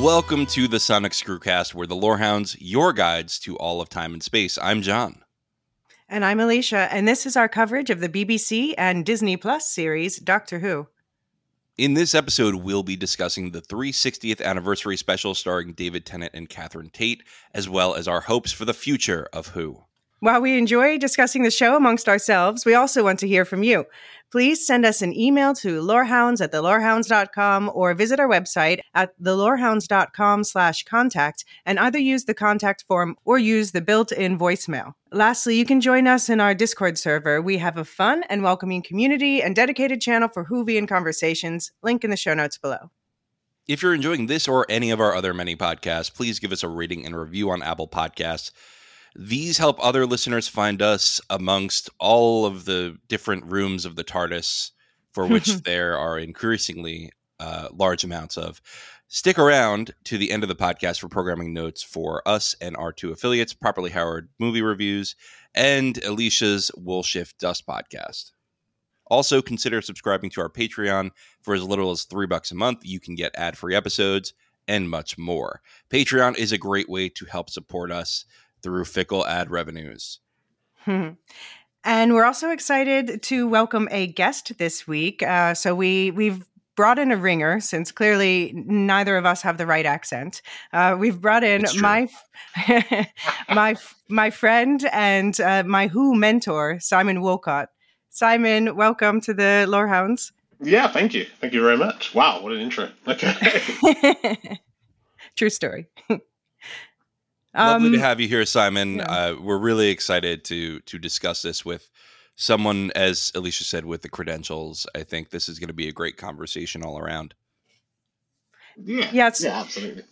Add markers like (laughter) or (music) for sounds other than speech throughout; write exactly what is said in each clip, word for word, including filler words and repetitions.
Welcome to the Sonic Screwcast, where the Lorehounds, your guides to all of time and space. I'm John. And I'm Alicia, and this is our coverage of the B B C and Disney Plus series, Doctor Who. In this episode, we'll be discussing the three hundred sixtieth anniversary special starring David Tennant and Catherine Tate, as well as our hopes for the future of Who. While we enjoy discussing the show amongst ourselves, we also want to hear from you. Please send us an email to lorehounds at the lorehounds dot com or visit our website at the lorehounds dot com slash contact and either use the contact form or use the built-in voicemail. Lastly, you can join us in our Discord server. We have a fun and welcoming community and dedicated channel for Whovian conversations. Link in the show notes below. If you're enjoying this or any of our other many podcasts, please give us a rating and review on Apple Podcasts. These help other listeners find us amongst all of the different rooms of the TARDIS, for which there are increasingly uh, large amounts of. Stick around to the end of the podcast for programming notes for us and our two affiliates, Properly Howard Movie Reviews and Alicia's We'll Shift Dust podcast. Also, consider subscribing to our Patreon for as little as three bucks a month. You can get ad-free episodes and much more. Patreon is a great way to help support us through fickle ad revenues. Hmm. And we're also excited to welcome a guest this week. Uh, so we, we've brought in a ringer, since clearly neither of us have the right accent. Uh, we've brought in my my my friend and uh, my Who mentor, Simon Wolcott. Simon, welcome to the Lorehounds. Yeah, thank you. Thank you very much. Wow, what an intro. Okay. True story. Lovely um, to have you here, Simon. Yeah. Uh, we're really excited to to discuss this with someone, as Alicia said, with the credentials. I think this is going to be a great conversation all around. Yeah, yeah, yeah, absolutely.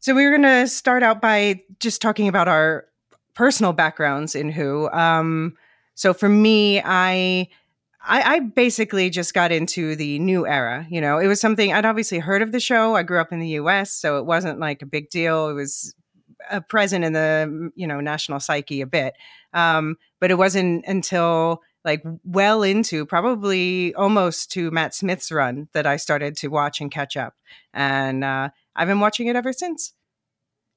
So we were going to start out by just talking about our personal backgrounds in Who. Um, so for me, I... I, I basically just got into the new era. You know, it was something I'd obviously heard of the show. I grew up in the U S, so it wasn't like a big deal. It was a present in the, you know, national psyche a bit. Um, but it wasn't until like well into probably almost to Matt Smith's run that I started to watch and catch up. And uh, I've been watching it ever since.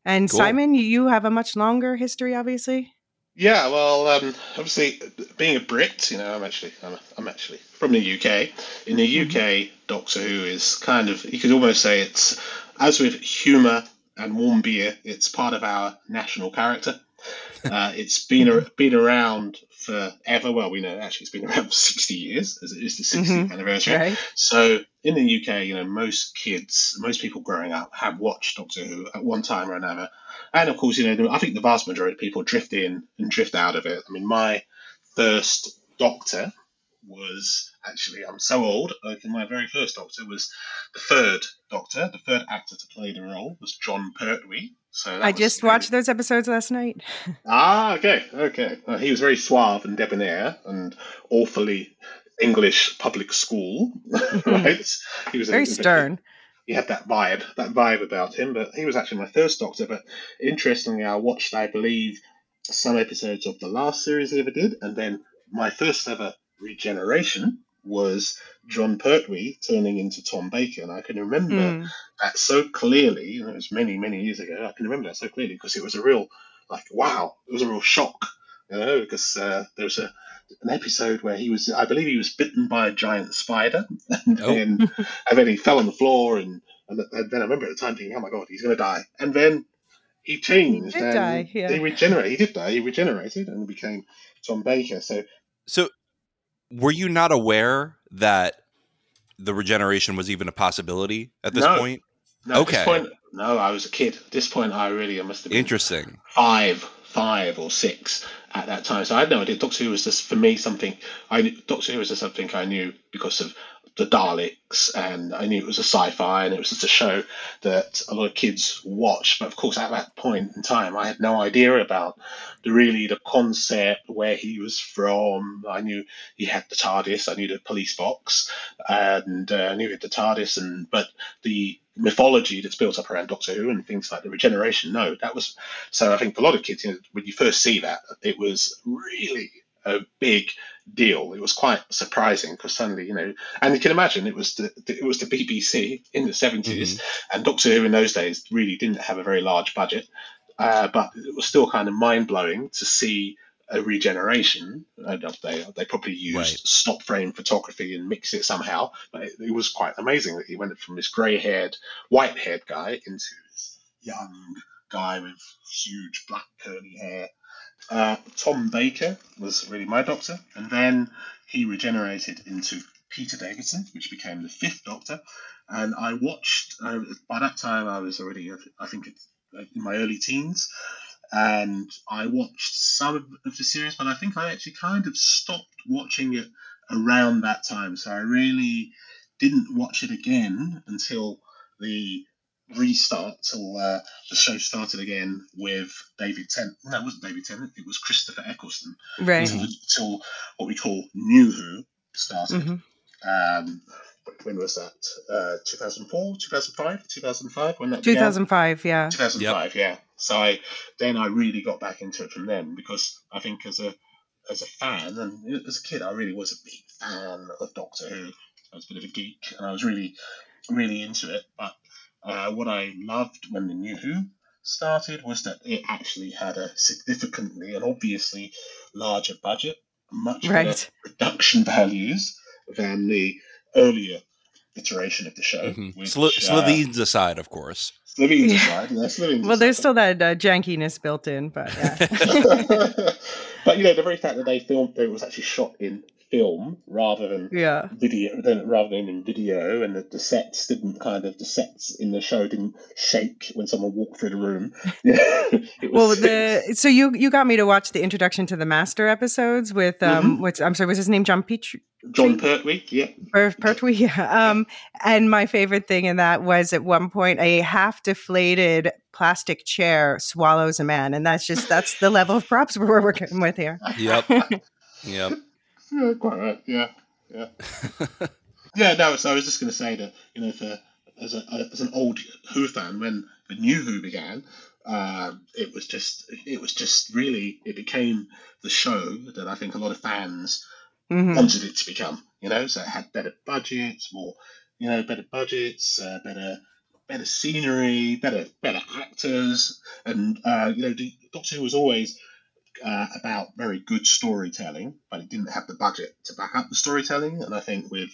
And cool. Simon, you have a much longer history, obviously. Yeah, well, um, obviously, being a Brit, you know, I'm actually I'm, I'm actually from the U K. In the U K, mm-hmm. Doctor Who is kind of, you could almost say it's, as with humour and warm beer, it's part of our national character. Uh, it's been a, been around forever. Well, we know actually it's been around for sixty years, as it is the sixtieth mm-hmm. anniversary. Right. So in the U K, you know, most kids, most people growing up have watched Doctor Who at one time or another. And of course, you know, I think the vast majority of people drift in and drift out of it. I mean, my first Doctor was actually. I'm so old. I think my very first Doctor was the third Doctor. The third actor to play the role was Jon Pertwee. So I just scary. watched those episodes last night. ah, okay, okay. Uh, he was very suave and debonair and awfully English public school, right? He was very a, stern. He had that vibe, that vibe about him. But he was actually my first Doctor. But interestingly, I watched, I believe, some episodes of the last series they ever did, and then my first ever regeneration was Jon Pertwee turning into Tom Baker, and I can remember mm. that so clearly. And it was many, many years ago. I can remember that so clearly because it was a real, like, wow, it was a real shock, you know, because uh, there was a an episode where he was, I believe, he was bitten by a giant spider, and oh. then and then he fell on the floor, and, and then I remember at the time thinking, oh my god, he's going to die, and then he changed. He did and die. Yeah. He regenerated. He did die. He regenerated and became Tom Baker. So, so. Were you not aware that the regeneration was even a possibility at this no. point? No, okay. At this point, no, I was a kid. At this point, I really I must have been Interesting. five, five or six at that time. So I had no idea. Doctor Who was just, for me, something I Doctor Who was just something I knew because of the Daleks, and I knew it was a sci-fi, and it was just a show that a lot of kids watched. But of course, at that point in time, I had no idea about the really the concept, where he was from. I knew he had the TARDIS, I knew the police box, and uh, I knew he had the TARDIS, and but the mythology that's built up around Doctor Who and things like the regeneration, no, that was so. I think for a lot of kids, you know, when you first see that, it was really a big deal. It was quite surprising because suddenly, you know, and you can imagine it was the, the it was the B B C in the seventies, mm-hmm. and Doctor Who in those days really didn't have a very large budget, uh, but it was still kind of mind blowing to see a regeneration. I don't know, they they probably used right. stop frame photography and mixed it somehow, but it, it was quite amazing that he went from this grey haired, white haired guy into this young guy with huge black curly hair. Uh, Tom Baker was really my Doctor, and then he regenerated into Peter Davison, which became the fifth Doctor. And I watched, uh, by that time I was already, I think, it's in my early teens, and I watched some of the series, but I think I actually kind of stopped watching it around that time, so I really didn't watch it again until the restart till uh, the show started again with David Tennant. No, it wasn't David Tennant. It was Christopher Eccleston. Right. Until, until what we call New Who started. Mm-hmm. Um, when was that? Uh, two thousand four, two thousand five, two thousand five. When that two thousand five, began? Yeah. two thousand five, yep. Yeah. So I, then I really got back into it from then, because I think as a as a fan and as a kid, I really was a big fan of Doctor Who. I was a bit of a geek, and I was really, really into it, but. Uh, what I loved when the New Who started was that it actually had a significantly and obviously larger budget, much right. better production values than the earlier iteration of the show. Mm-hmm. Which, Sl- Slitheens uh, aside, of course. Slitheens yeah. aside, yeah, Slitheens Well, there's aside. still that uh, jankiness built in, but yeah. But, you know, the very fact that they filmed, that it was actually shot in film rather than yeah. video, than, rather than in video, and the, the sets didn't kind of the sets in the show didn't shake when someone walked through the room. It was well, the, so you you got me to watch the Introduction to the Master episodes with um, mm-hmm. what's I'm sorry, was his name Jon Petrie? Jon Pertwee, yeah. Per- Pertwee, yeah. Um, and my favorite thing in that was at one point a half-deflated plastic chair swallows a man, and that's just that's the level of props we're working with here. Yep. Yep. Yeah, quite right. Yeah, yeah, yeah. No, so I was just going to say that, you know, for as a as an old Who fan, when the New Who began, uh, it was just it was just really it became the show that I think a lot of fans mm-hmm. wanted it to become. You know, so it had better budgets, more you know, better budgets, uh, better better scenery, better better actors, and uh, you know, the Doctor Who was always. Uh, about very good storytelling, but it didn't have the budget to back up the storytelling. And I think with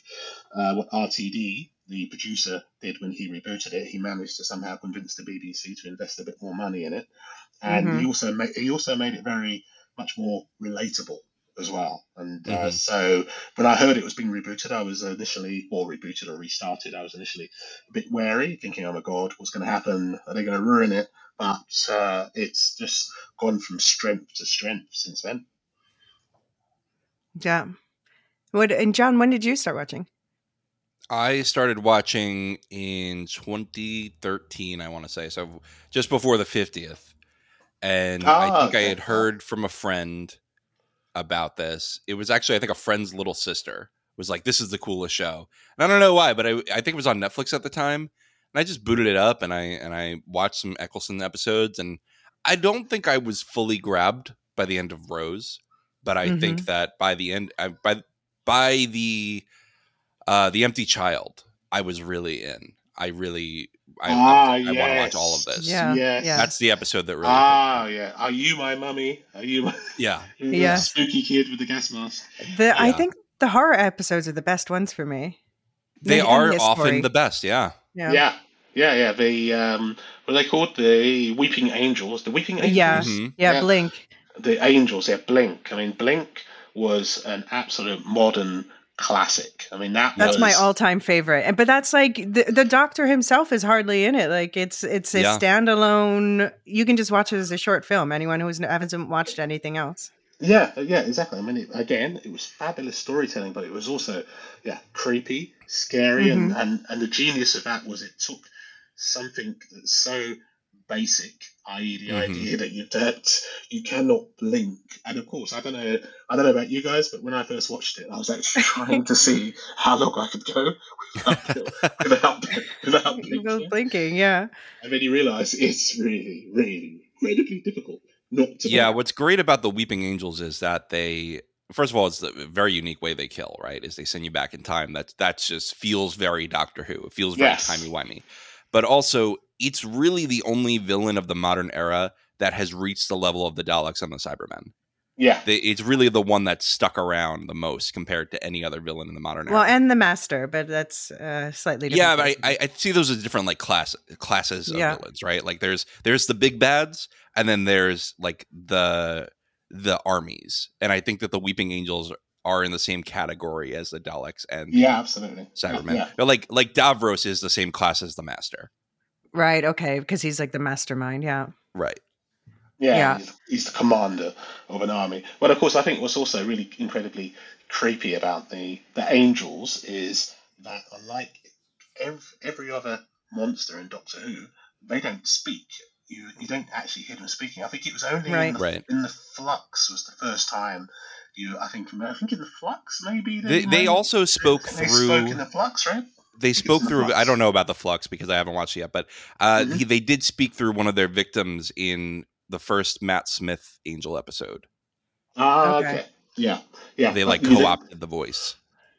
uh, what R T D, the producer, did when he rebooted it, he managed to somehow convince the B B C to invest a bit more money in it, and mm-hmm. he also made he also made it very much more relatable as well. And uh, mm-hmm. so when I heard it was being rebooted, I was initially or rebooted or restarted. I was initially a bit wary, thinking, "Oh my God, what's going to happen? Are they going to ruin it?" But uh, it's just gone from strength to strength since then. Yeah. What and John, when did you start watching? I started watching in twenty thirteen, I want to say, so just before the fiftieth. And oh, I think okay. I had heard from a friend about this. It was actually, I think, a friend's little sister was like, "This is the coolest show." And I don't know why, but I, I think it was on Netflix at the time. And I just booted it up and I and I watched some Eccleston episodes. And I don't think I was fully grabbed by the end of Rose, but I mm-hmm. think that by the end, I, by by the uh, the Empty Child, I was really in. I really, I, ah, I, I yes. want to watch all of this. Yeah, yes. That's the episode that really. Ah, happened. Yeah. Are you my mummy? Are you? My... Yeah, yeah. The spooky kid with the gas mask. The yeah. I think the horror episodes are the best ones for me. They, they are often the best. Yeah. Yeah. Yeah. Yeah, yeah. The um, what are they called? The Weeping Angels. The Weeping Angels. Yeah, mm-hmm. yeah, yeah. Blink. The Angels. Yeah, Blink. I mean, Blink was an absolute modern classic. I mean, that that's was... my all-time favorite. And but that's like the, the Doctor himself is hardly in it. Like it's it's a yeah. standalone. You can just watch it as a short film. Anyone who hasn't watched anything else. Yeah, yeah, exactly. I mean, it, again, it was fabulous storytelling, but it was also, yeah, creepy, scary, mm-hmm. and, and and the genius of that was it took something that's so basic, that is, the mm-hmm. idea that you that you cannot blink. And of course, I don't know, I don't know about you guys, but when I first watched it, I was actually trying to see how long I could go without without, without blinking. Without blinking, yeah. And then you realise it's really, really, incredibly difficult. Not to yeah, work. What's great about the Weeping Angels is that they, first of all, it's the very unique way they kill, right? Is they send you back in time. That that's just feels very Doctor Who. It feels very yes. timey-wimey. But also, it's really the only villain of the modern era that has reached the level of the Daleks and the Cybermen. Yeah. They, it's really the one that's stuck around the most compared to any other villain in the modern era. Well, and the Master, but that's uh, slightly different. Yeah, but I, I see those as different like class, classes of yeah. villains, right? Like there's there's the big bads, and then there's like the the armies. And I think that the Weeping Angels are in the same category as the Daleks and yeah, absolutely. Cybermen. Yeah, yeah. Like, like Davros is the same class as the Master. Right, okay, because he's like the mastermind, yeah. Right. Yeah, yeah. He's, he's the commander of an army. But of course, I think what's also really incredibly creepy about the, the Angels is that unlike every, every other monster in Doctor Who, they don't speak. You you don't actually hear them speaking. I think it was only right. in, the, right. in the Flux was the first time you, I think, I think in the Flux maybe. They, they, they also spoke they through... They spoke in the Flux, right? They spoke through, Flux. I don't know about the Flux because I haven't watched it yet, but uh, mm-hmm. he, they did speak through one of their victims in... the first Matt Smith Angel episode. Ah, uh, okay. Yeah, yeah. They like co-opted the voice.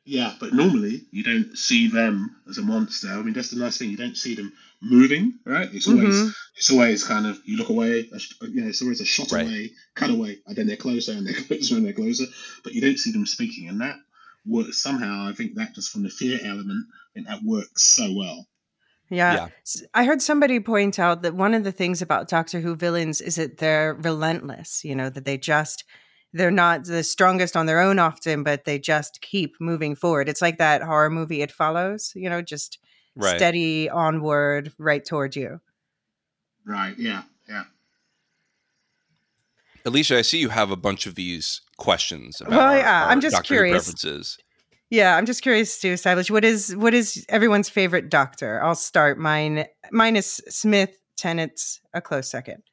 Yeah, but normally you don't see them as a monster. I mean, that's the nice thing. You don't see them moving, right? It's always, mm-hmm. it's always kind of, you look away, you know, it's always a shot right. away, cut away, and then they're closer, and they're closer, and they're closer, but you don't see them speaking. And that works somehow. I think that just from the fear element, I think that works so well. Yeah. yeah, I heard somebody point out that one of the things about Doctor Who villains is that they're relentless, you know, that they just, they're not the strongest on their own often, but they just keep moving forward. It's like that horror movie, It Follows, you know, just right. steady onward right toward you. Right. Yeah. Yeah. Alicia, I see you have a bunch of these questions about well, our, yeah, our I'm just Doctor curious. Who preferences. Yeah, I'm just curious to establish what is what is everyone's favorite Doctor. I'll start. Mine, mine is Smith. Tennant's a close second.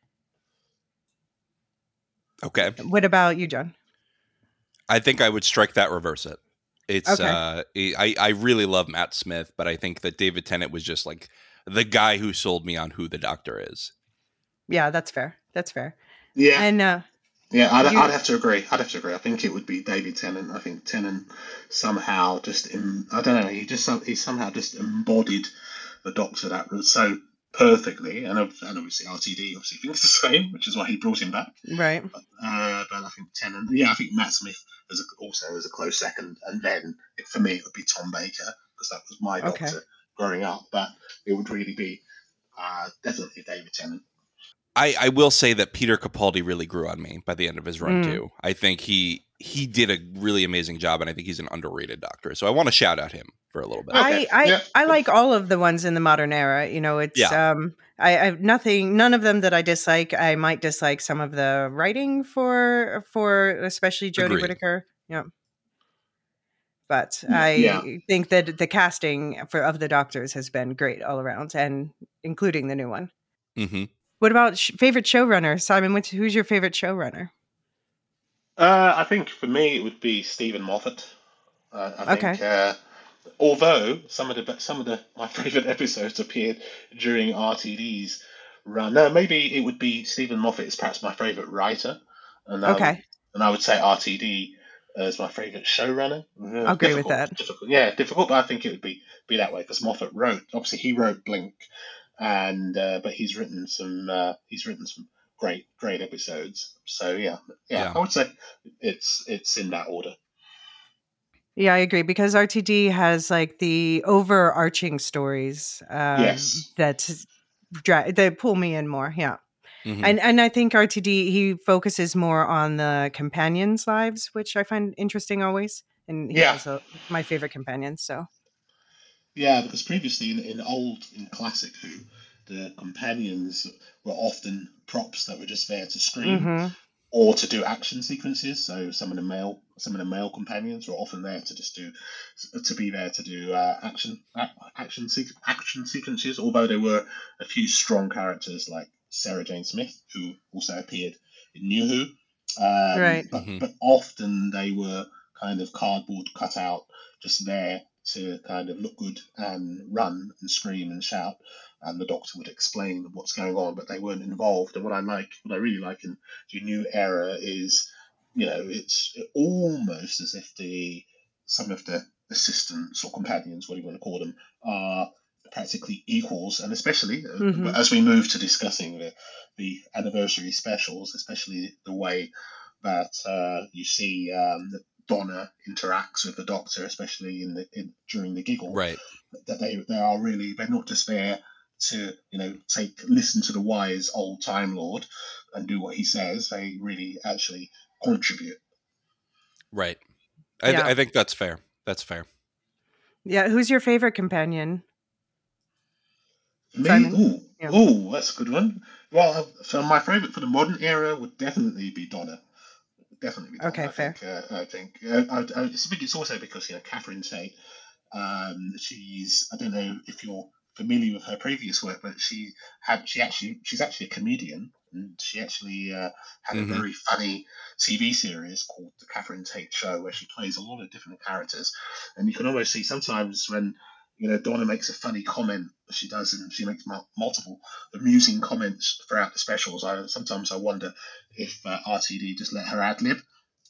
Okay. What about you, John? I think I would strike that, reverse it. It's okay. uh, I I really love Matt Smith, but I think that David Tennant was just like the guy who sold me on who the Doctor is. Yeah, that's fair. That's fair. Yeah, and. Uh, Yeah, I'd, I'd have to agree. I'd have to agree. I think it would be David Tennant. I think Tennant somehow just, Im- I don't know, he just he somehow just embodied the Doctor that was so perfectly, and, and obviously R T D obviously thinks the same, which is why he brought him back. Right. But, uh, but I think Tennant, yeah, I think Matt Smith is a, also is a close second, and then it, for me it would be Tom Baker because that was my Doctor okay. growing up. But it would really be uh, definitely David Tennant. I, I will say that Peter Capaldi really grew on me by the end of his run, mm. too. I think he he did a really amazing job, and I think he's an underrated Doctor. So I want to shout out him for a little bit. I I, yeah. I like all of the ones in the modern era. You know, it's yeah. um I, I have nothing, none of them that I dislike. I might dislike some of the writing for for especially Jodie Whittaker. Yeah. But I yeah. think that the casting for of the Doctors has been great all around, and including the new one. Mm-hmm. What about sh- favorite showrunner, Simon? Which, who's your favorite showrunner? Uh, I think for me it would be Stephen Moffat. Uh, I okay. think, uh, although some of the some of the my favorite episodes appeared during R T D's run. No, maybe it would be Stephen Moffat is perhaps my favorite writer, and I okay, would, and I would say R T D as my favorite showrunner. Really I agree with that. Difficult. Yeah, difficult, but I think it would be be that way because Moffat wrote. Obviously, he wrote Blink, and uh, but he's written some uh, he's written some great great episodes. So yeah, yeah, yeah, I would say it's it's in that order. Yeah, I agree, because R T D has like the overarching stories um, yes. that dra- that pull me in more. Yeah. Mm-hmm. And and I think R T D, he focuses more on the companions' lives, which I find interesting always. And he's yeah. also my favorite companion. So yeah, because previously in, in old in classic Who, the companions were often props that were just there to scream mm-hmm. or to do action sequences. So some of the male some of the male companions were often there to just do to be there to do uh, action action action sequences. Although there were a few strong characters like Sarah Jane Smith, who also appeared in New Who, um, right. but, mm-hmm. but often they were kind of cardboard cut out, just there to kind of look good and run and scream and shout, and the Doctor would explain what's going on, but they weren't involved. And what I like, what I really like in the new era is, you know, it's almost as if the some of the assistants or companions, whatever you want to call them, are practically equals, and especially mm-hmm. as we move to discussing the, the anniversary specials, especially the way that uh, you see um, Donna interacts with the Doctor, especially in the in, during the Giggle, right? That they they are really they're not just there to you know take listen to the wise old Time Lord and do what he says. They really actually contribute, right? I yeah. th- I think that's fair. That's fair. Yeah. Who's your favorite companion? Me? Ooh, yeah. Ooh, that's a good one. Well, so my favourite for the modern era would definitely be Donna. Definitely be Donna. Okay, I fair. Think, uh, I think uh, I, I, I think it's also because, you know, Catherine Tate, um, she's, I don't know if you're familiar with her previous work, but she had, she actually, she's actually a comedian, and she actually uh, had mm-hmm. a very funny T V series called The Catherine Tate Show, where she plays a lot of different characters. And you can almost see sometimes when, you know, Donna makes a funny comment. She does, and she makes multiple amusing comments throughout the specials. I sometimes I wonder if uh, R T D just let her ad lib,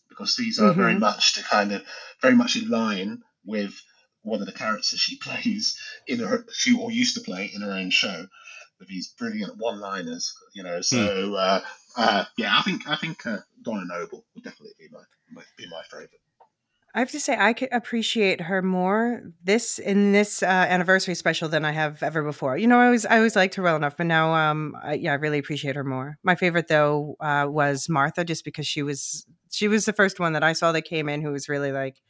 because these are mm-hmm. very much the kind of very much in line with one of the characters she plays in her she or used to play in her own show, with these brilliant one-liners. You know, so uh, uh, yeah, I think I think uh, Donna Noble would definitely be my be my favourite. I have to say, I could appreciate her more this in this uh, anniversary special than I have ever before. You know, I always I always liked her well enough, but now, um, I, yeah, I really appreciate her more. My favorite though uh, was Martha, just because she was she was the first one that I saw that came in who was really like,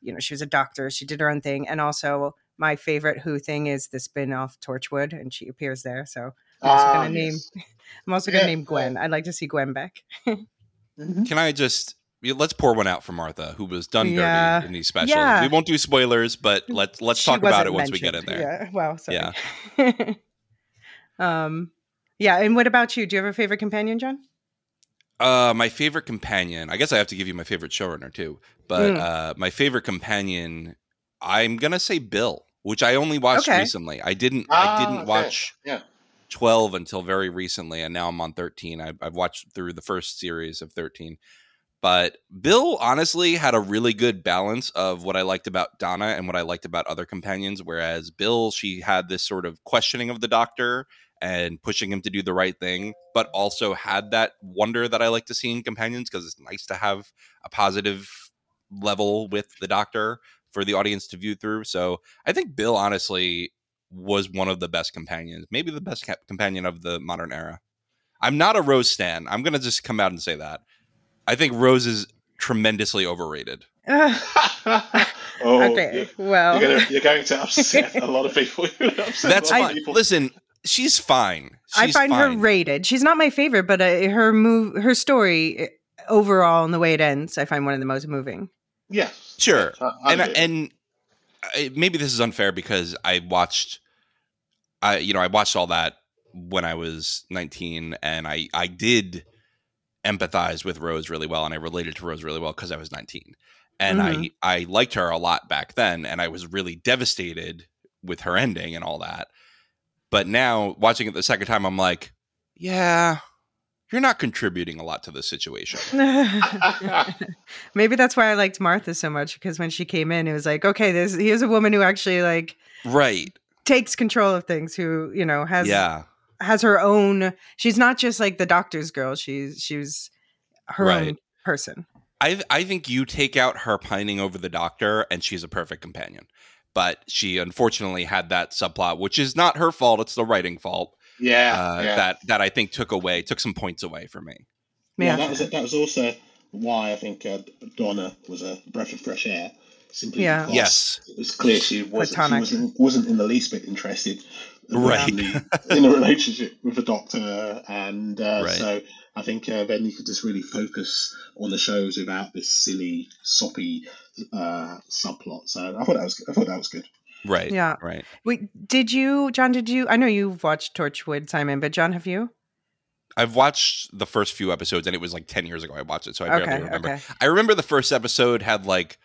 you know, she was a doctor, she did her own thing, and also my favorite Who thing is the spin-off Torchwood, and she appears there. So I'm also um, gonna name I'm also gonna yeah. name Gwen. I'd like to see Gwen back. mm-hmm. Can I just? Let's pour one out for Martha, who was done yeah. dirty in these specials. Yeah. We won't do spoilers, but let's let's she talk about it once mentioned. We get in there. Yeah. Wow. Sorry. Yeah. um. Yeah. And what about you? Do you have a favorite companion, John? Uh, my favorite companion. I guess I have to give you my favorite showrunner too. But mm. uh, my favorite companion, I'm gonna say Bill, which I only watched okay. recently. I didn't. Oh, I didn't okay. watch. Yeah. twelve until very recently, and now I'm on thirteen. I, I've watched through the first series of thirteen. But Bill honestly had a really good balance of what I liked about Donna and what I liked about other companions. Whereas Bill, she had this sort of questioning of the Doctor and pushing him to do the right thing, but also had that wonder that I like to see in companions, because it's nice to have a positive level with the Doctor for the audience to view through. So I think Bill honestly was one of the best companions, maybe the best companion of the modern era. I'm not a Rose stan. I'm going to just come out and say that. I think Rose is tremendously overrated. oh, okay, you're, well. You're, gonna, you're going to upset a lot of people. Upset That's of fine. People. Listen, she's fine. She's I find fine. her rated. She's not my favorite, but uh, her move, her story overall and the way it ends, I find one of the most moving. Yes. Sure. Yes, I, I and I, and I, maybe this is unfair because I watched, I you know, I watched all that when I was nineteen, and I, I did empathize with Rose really well, and I related to Rose really well because I was nineteen. And mm-hmm. I, I liked her a lot back then, and I was really devastated with her ending and all that. But now, watching it the second time, I'm like, yeah, you're not contributing a lot to the situation. Maybe that's why I liked Martha so much, because when she came in, it was like, okay, there's here's a woman who actually like right takes control of things, who, you know, has yeah. has her own. She's not just like the doctor's girl. She's she's her right. own person. I I think you take out her pining over the doctor, and she's a perfect companion. But she unfortunately had that subplot, which is not her fault. It's the writing fault. Yeah, uh, yeah. That that I think took away, took some points away for me. Yeah, yeah that was that was also why I think uh, Donna was a breath of fresh air. Simply yeah. because yes. it was clear she wasn't, she wasn't wasn't in the least bit interested in, right. in a relationship with the doctor, and uh, right. so I think uh, then you could just really focus on the shows without this silly, soppy uh, subplot. So I thought that was I thought that was good. Right. Yeah. Right. Wait, did you, John, did you, I know you've watched Torchwood, Simon, but John, have you? I've watched the first few episodes, and it was like ten years ago I watched it, so I okay, barely remember. Okay. I remember the first episode had like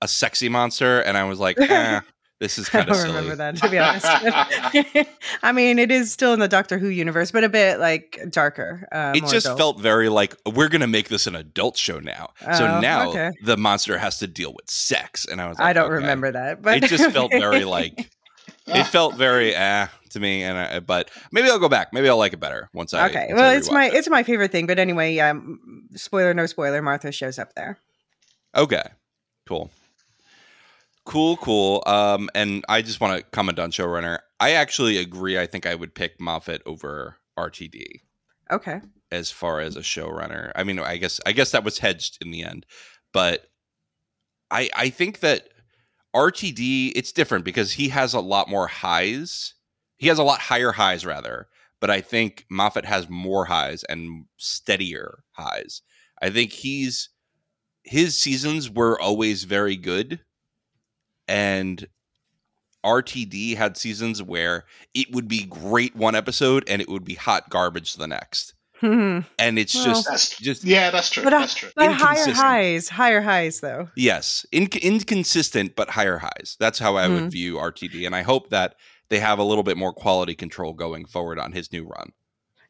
a sexy monster, and I was like, eh, this is kind of silly. I don't remember that, to be honest. I mean, it is still in the Doctor Who universe, but a bit like darker. Uh, it just adult. felt very like, we're going to make this an adult show now. Uh, so now okay. the monster has to deal with sex. And I was like, I don't okay. remember that. But it just felt very like, it felt very ah eh, to me. And I, but maybe I'll go back. Maybe I'll like it better once I. Okay. Once well, I it's my, it. it's my favorite thing. But anyway, um, spoiler, no spoiler, Martha shows up there. Okay, cool. Cool, cool. Um, and I just want to comment on showrunner. I actually agree. I think I would pick Moffat over R T D. Okay. As far as a showrunner, I mean, I guess I guess that was hedged in the end, but I I think that R T D, it's different because he has a lot more highs. He has a lot higher highs rather, but I think Moffat has more highs and steadier highs. I think he's his seasons were always very good. And R T D had seasons where it would be great one episode and it would be hot garbage the next. Mm-hmm. And it's well, just, that's, just... Yeah, that's true. But, that's true. But higher highs. Higher highs, though. Yes. In- inconsistent, but higher highs. That's how I mm-hmm. would view R T D. And I hope that they have a little bit more quality control going forward on his new run.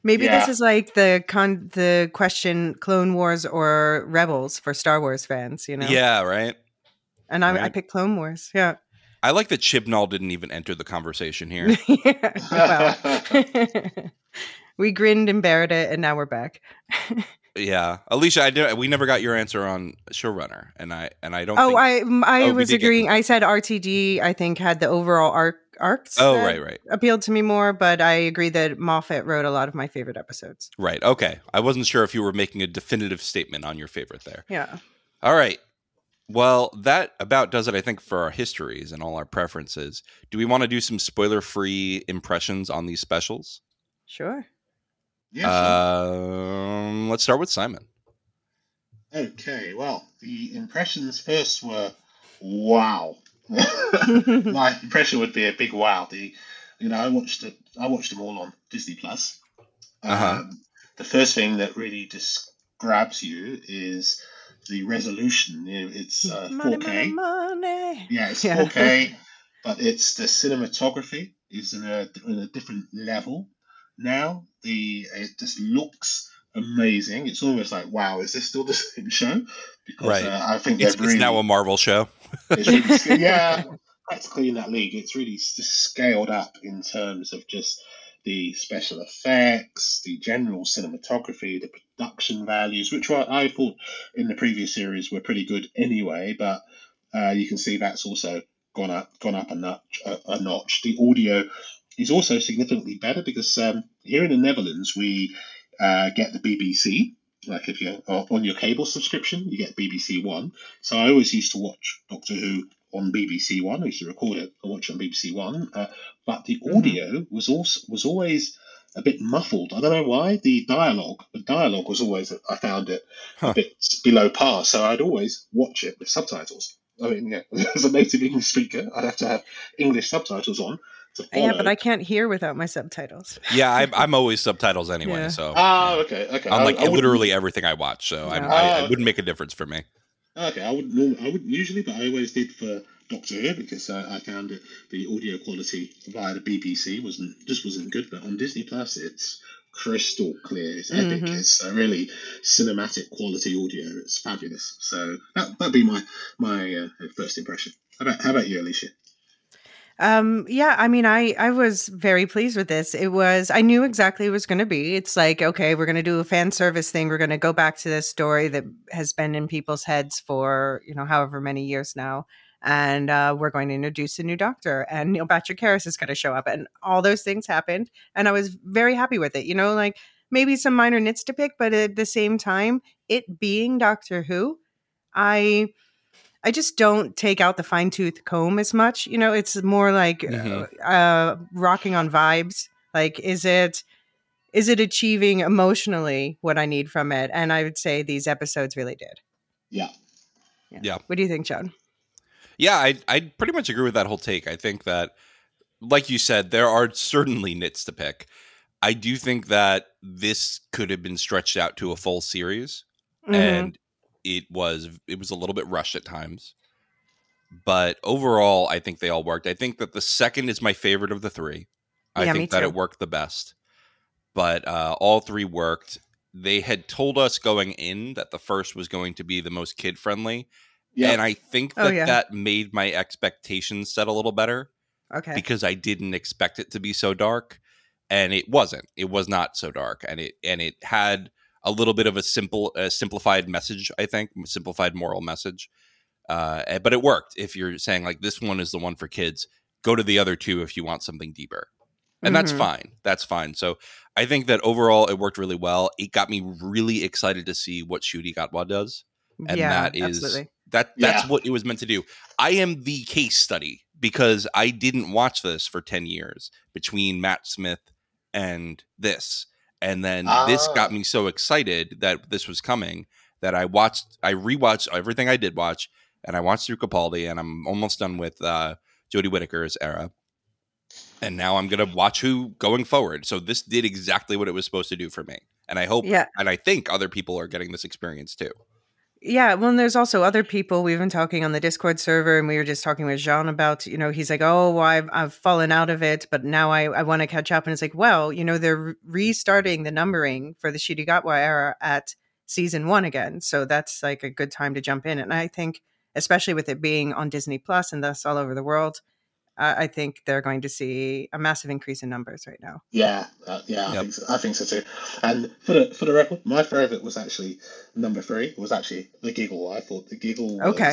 Maybe yeah. this is like the con- the question Clone Wars or Rebels for Star Wars fans, you know? Yeah, right? And I, right. I picked Clone Wars. Yeah, I like that Chibnall didn't even enter the conversation here. yeah, well, we grinned and buried it, and now we're back. yeah, Alicia, I did, we never got your answer on showrunner, and I and I don't. Oh, think, I I oh, was agreeing. Get... I said R T D. I think had the overall arc arcs. Oh, right, right. Appealed to me more, but I agree that Moffat wrote a lot of my favorite episodes. Right. Okay. I wasn't sure if you were making a definitive statement on your favorite there. Yeah. All right. Well, that about does it, I think, for our histories and all our preferences. Do we want to do some spoiler-free impressions on these specials? Sure. Yeah. Um, sure. Let's start with Simon. Okay. Well, the impressions first were wow. My impression would be a big wow. The, you know, I watched it. I watched them all on Disney Plus. Um, uh-huh. The first thing that really just grabs you is the resolution. It's uh, money, four K. Money, money. Yeah, it's yeah. four K, but it's the cinematography is in a, in a different level now. The it just looks amazing. It's almost like, wow, is this still the same show? Because right. uh, I think it's, really, it's now a Marvel show. It's really, yeah, practically in that league. It's really just scaled up in terms of just the special effects, the general cinematography, the production values, which were, I thought in the previous series were pretty good anyway, but uh, you can see that's also gone up, gone up a notch. A, a notch. The audio is also significantly better because um, here in the Netherlands we uh, get the B B C. Like if you're on your cable subscription, you get B B C One. So I always used to watch Doctor Who on B B C One. I used to record it and watch it on B B C One. Uh, but the audio mm-hmm. was also was always a bit muffled. I don't know why. The dialogue, the dialogue was always, I found it huh. a bit below par. So I'd always watch it with subtitles. I mean, yeah, as a native English speaker, I'd have to have English subtitles on. Yeah, but I can't hear without my subtitles. yeah, I'm, I'm always subtitles anyway. Yeah. So. Oh, yeah. okay, okay. On like I, I literally everything I watch, so yeah. I, I, oh, it wouldn't make a difference for me. Okay, I wouldn't. Normally, I wouldn't usually, but I always did for Doctor Who because I, I found that the audio quality via the B B C wasn't just wasn't good. But on Disney Plus, it's crystal clear. It's epic. Mm-hmm. It's a really cinematic quality audio. It's fabulous. So that that'd be my my uh, first impression. How about how about you, Alicia? Um, yeah, I mean, I, I was very pleased with this. It was, I knew exactly what it was going to be. It's like, okay, we're going to do a fan service thing. We're going to go back to this story that has been in people's heads for, you know, however many years now. And uh, we're going to introduce a new doctor and Neil Patrick Harris is going to show up and all those things happened. And I was very happy with it. You know, like maybe some minor nits to pick, but at the same time, it being Doctor Who, I... I just don't take out the fine tooth comb as much. You know, it's more like mm-hmm. uh, uh, rocking on vibes. Like, is it is it achieving emotionally what I need from it? And I would say these episodes really did. Yeah. Yeah. yeah. What do you think, John? Yeah, I, I pretty much agree with that whole take. I think that, like you said, there are certainly nits to pick. I do think that this could have been stretched out to a full series. Mm-hmm. And It was it was a little bit rushed at times, but overall, I think they all worked. I think that the second is my favorite of the three. I yeah, think that too. It worked the best, but uh, all three worked. They had told us going in that the first was going to be the most kid-friendly, yep. and I think that oh, yeah. that made my expectations set a little better. Okay, because I didn't expect it to be so dark, and it wasn't. It was not so dark, and it and it had. A little bit of a simple, uh, simplified message, I think, simplified moral message. Uh, but it worked. If you're saying like this one is the one for kids, go to the other two if you want something deeper. And mm-hmm. that's fine. That's fine. So I think that overall it worked really well. It got me really excited to see what Ncuti Gatwa does. And yeah, that is absolutely. that that's yeah. what it was meant to do. I am the case study because I didn't watch this for ten years between Matt Smith and this. And then oh. this got me so excited that this was coming that I watched, I rewatched everything I did watch, and I watched through Capaldi, and I'm almost done with uh, Jodie Whittaker's era. And now I'm going to watch Who going forward. So this did exactly what it was supposed to do for me. And I hope, yeah. and I think other people are getting this experience too. Yeah, well, and there's also other people. We've been talking on the Discord server, and we were just talking with Jean about, you know, he's like, oh, well, I've, I've fallen out of it, but now I, I want to catch up. And it's like, well, you know, they're restarting the numbering for the Ncuti Gatwa era at season one again. So that's like a good time to jump in. And I think, especially with it being on Disney Plus and thus all over the world, uh, I think they're going to see a massive increase in numbers right now. Yeah, uh, yeah, I, yep. think so, I think so too. And for the for the record, my favorite was actually number three. Was actually The Giggle. I thought The Giggle was okay.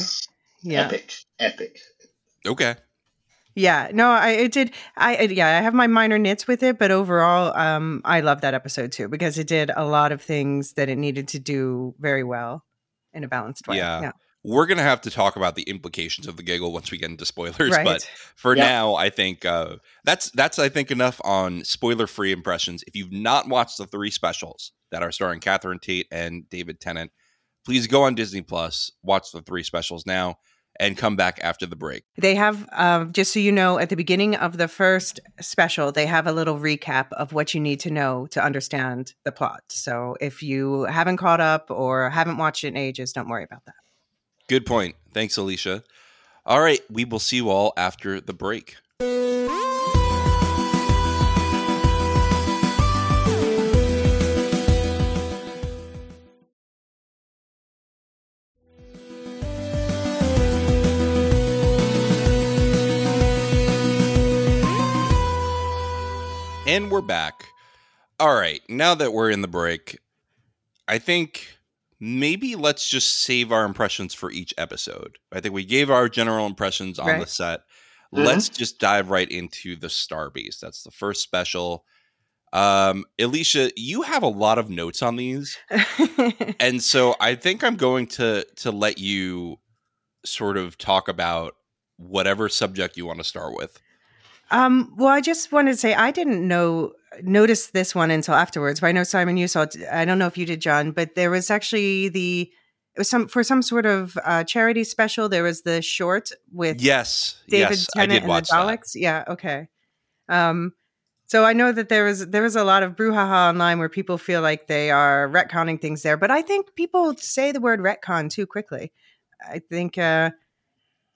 yeah. epic, epic. Okay. Yeah, no, I it did. I it, yeah, I have my minor nits with it, but overall, um, I love that episode too because it did a lot of things that it needed to do very well in a balanced way. Yeah. yeah. We're going to have to talk about the implications of The Giggle once we get into spoilers. Right. But for yep. now, I think uh, that's, that's I think, enough on spoiler-free impressions. If you've not watched the three specials that are starring Catherine Tate and David Tennant, please go on Disney Plus, watch the three specials now, and come back after the break. They have, uh, just so you know, at the beginning of the first special, they have a little recap of what you need to know to understand the plot. So if you haven't caught up or haven't watched it in ages, don't worry about that. Good point. Thanks, Alicia. All right. We will see you all after the break. And we're back. All right. Now that we're in the break, I think... maybe let's just save our impressions for each episode. I think we gave our general impressions on right. the set. Mm-hmm. Let's just dive right into the Starbeast. That's the first special. Um, Alicia, you have a lot of notes on these. And so I think I'm going to, to let you sort of talk about whatever subject you want to start with. Um, well, I just wanted to say I didn't know notice this one until afterwards. But I know, Simon, you saw it. I don't know if you did, John, but there was actually the it was some for some sort of uh, charity special. There was the short with yes, David yes, Tennant I did and watch the Daleks. That. Yeah, okay. Um, so I know that there was there was a lot of brouhaha online where people feel like they are retconning things there, but I think people say the word retcon too quickly. I think uh,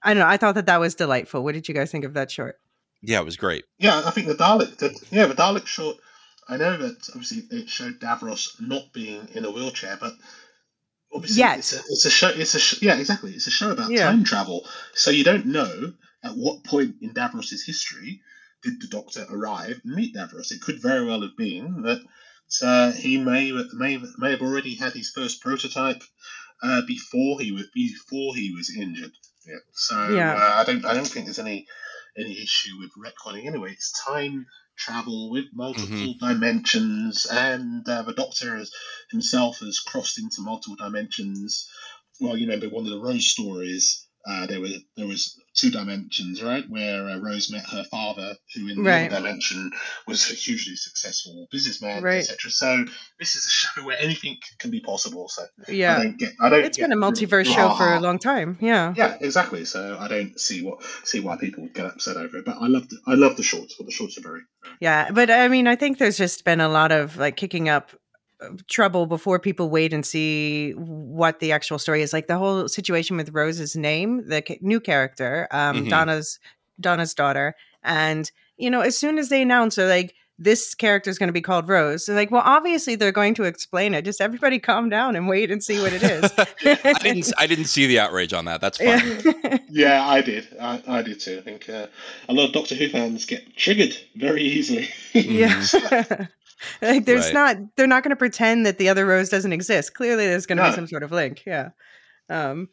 I don't know. I thought that that was delightful. What did you guys think of that short? Yeah, it was great. Yeah, I think the Dalek, the, yeah, the Dalek short, I know that obviously it showed Davros not being in a wheelchair, but obviously Yet. it's a, it's a show, it's a sh- yeah, exactly, it's a show about yeah. time travel, so you don't know at what point in Davros' history did the Doctor arrive and meet Davros. It could very well have been that uh, he may, may may have already had his first prototype uh, before he was before he was injured. Yeah, so yeah. Uh, I don't I don't think there's any. any issue with retconning. Anyway, it's time travel with multiple mm-hmm. dimensions, and uh, the Doctor has, himself has crossed into multiple dimensions. Well, you know, but one of the Rose stories, uh, there was there was two dimensions, right, where uh, Rose met her father, who in right. the other dimension was a hugely successful businessman, right. et cetera. So this is a show where anything can be possible. So yeah, I don't get. I don't. It's get been a multiverse really, show for a long time. Yeah. Yeah, exactly. So I don't see what see why people would get upset over it. But I love I love the shorts. But the shorts are very. Yeah, but I mean, I think there's just been a lot of like kicking up trouble before people wait and see what the actual story is. Like the whole situation with Rose's name, the ca- new character, um, mm-hmm. Donna's Donna's daughter, and you know, as soon as they announce, they're like, "This character is going to be called Rose." They're like, "Well, obviously they're going to explain it. Just everybody, calm down and wait and see what it is." I didn't. I didn't see the outrage on that. That's fine. Yeah, yeah I did. I, I did too. I think uh, a lot of Doctor Who fans get triggered very easily. Yeah. Like there's right. not, they're not going to pretend that the other Rose doesn't exist. Clearly there's going to no. be some sort of link. Yeah. Um,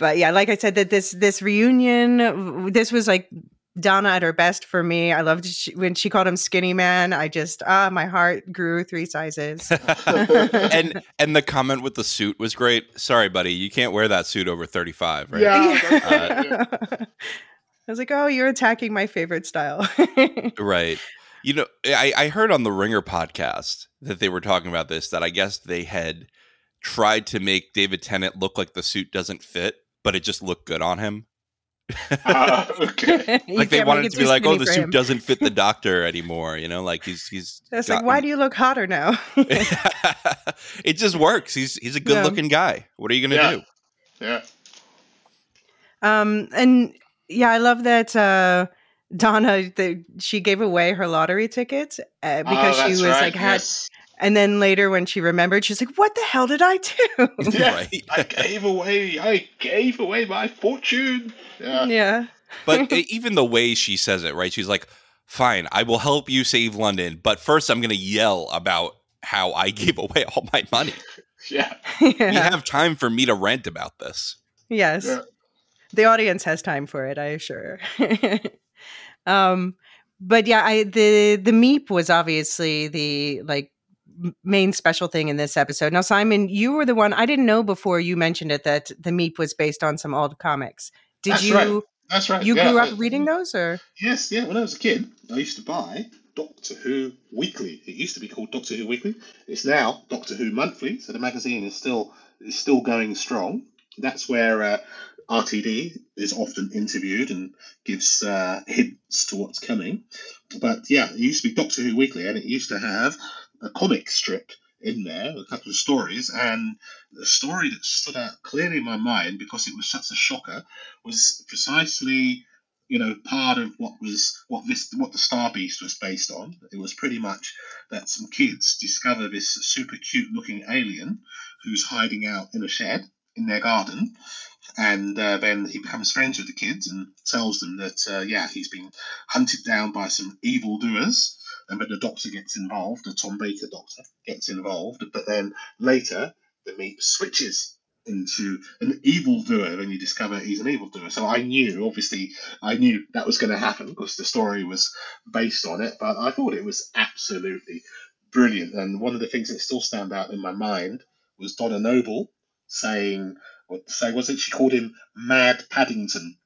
but yeah, like I said, that this, this reunion, this was like Donna at her best for me. I loved she, when she called him skinny man. I just, ah, my heart grew three sizes. and, and the comment with the suit was great. Sorry, buddy, you can't wear that suit over thirty-five, right? Yeah. yeah. Uh, yeah. I was like, oh, you're attacking my favorite style. Right. You know, I, I heard on the Ringer podcast that they were talking about this, that I guess they had tried to make David Tennant look like the suit doesn't fit, but it just looked good on him. Uh, okay. Like they wanted to be like, oh, the suit him. doesn't fit the Doctor anymore. You know, like he's he's. That's gotten... like, why do you look hotter now? It just works. He's he's a good yeah. looking guy. What are you going to yeah. do? Yeah. Um. And yeah, I love that. Uh, Donna, the, she gave away her lottery ticket uh, because oh, she was right. like, had, yes. and then later when she remembered, she's like, "What the hell did I do? Yeah, right. I gave away, I gave away my fortune." Yeah, yeah. But even the way she says it, right? She's like, "Fine, I will help you save London, but first I'm going to yell about how I gave away all my money." Yeah, yeah. We have time for me to rant about this. Yes, yeah. The audience has time for it, I assure. Um, but yeah, I, the, the Meep was obviously the like main special thing in this episode. Now, Simon, you were the one, I didn't know before you mentioned it, that the Meep was based on some old comics. Did That's you, right. That's right. You yeah, grew up I, reading those or? Yes. Yeah. When I was a kid, I used to buy Doctor Who Weekly. It used to be called Doctor Who Weekly. It's now Doctor Who Monthly. So the magazine is still, is still going strong. That's where, uh, R T D is often interviewed and gives uh, hints to what's coming. But yeah, it used to be Doctor Who Weekly, and it used to have a comic strip in there, a couple of stories, and the story that stood out clearly in my mind, because it was such a shocker, was precisely, you know, part of what was what this what the Star Beast was based on. It was pretty much that some kids discover this super cute looking alien who's hiding out in a shed in their garden, and uh, then he becomes friends with the kids and tells them that uh, yeah he's been hunted down by some evil doers, and then the Doctor gets involved, the Tom Baker Doctor gets involved, but then later the Meep switches into an evil doer when you discover he's an evil doer. So I knew, obviously I knew that was going to happen because the story was based on it, but I thought it was absolutely brilliant. And one of the things that still stand out in my mind was Donna Noble saying, Say, so wasn't she called him Mad Paddington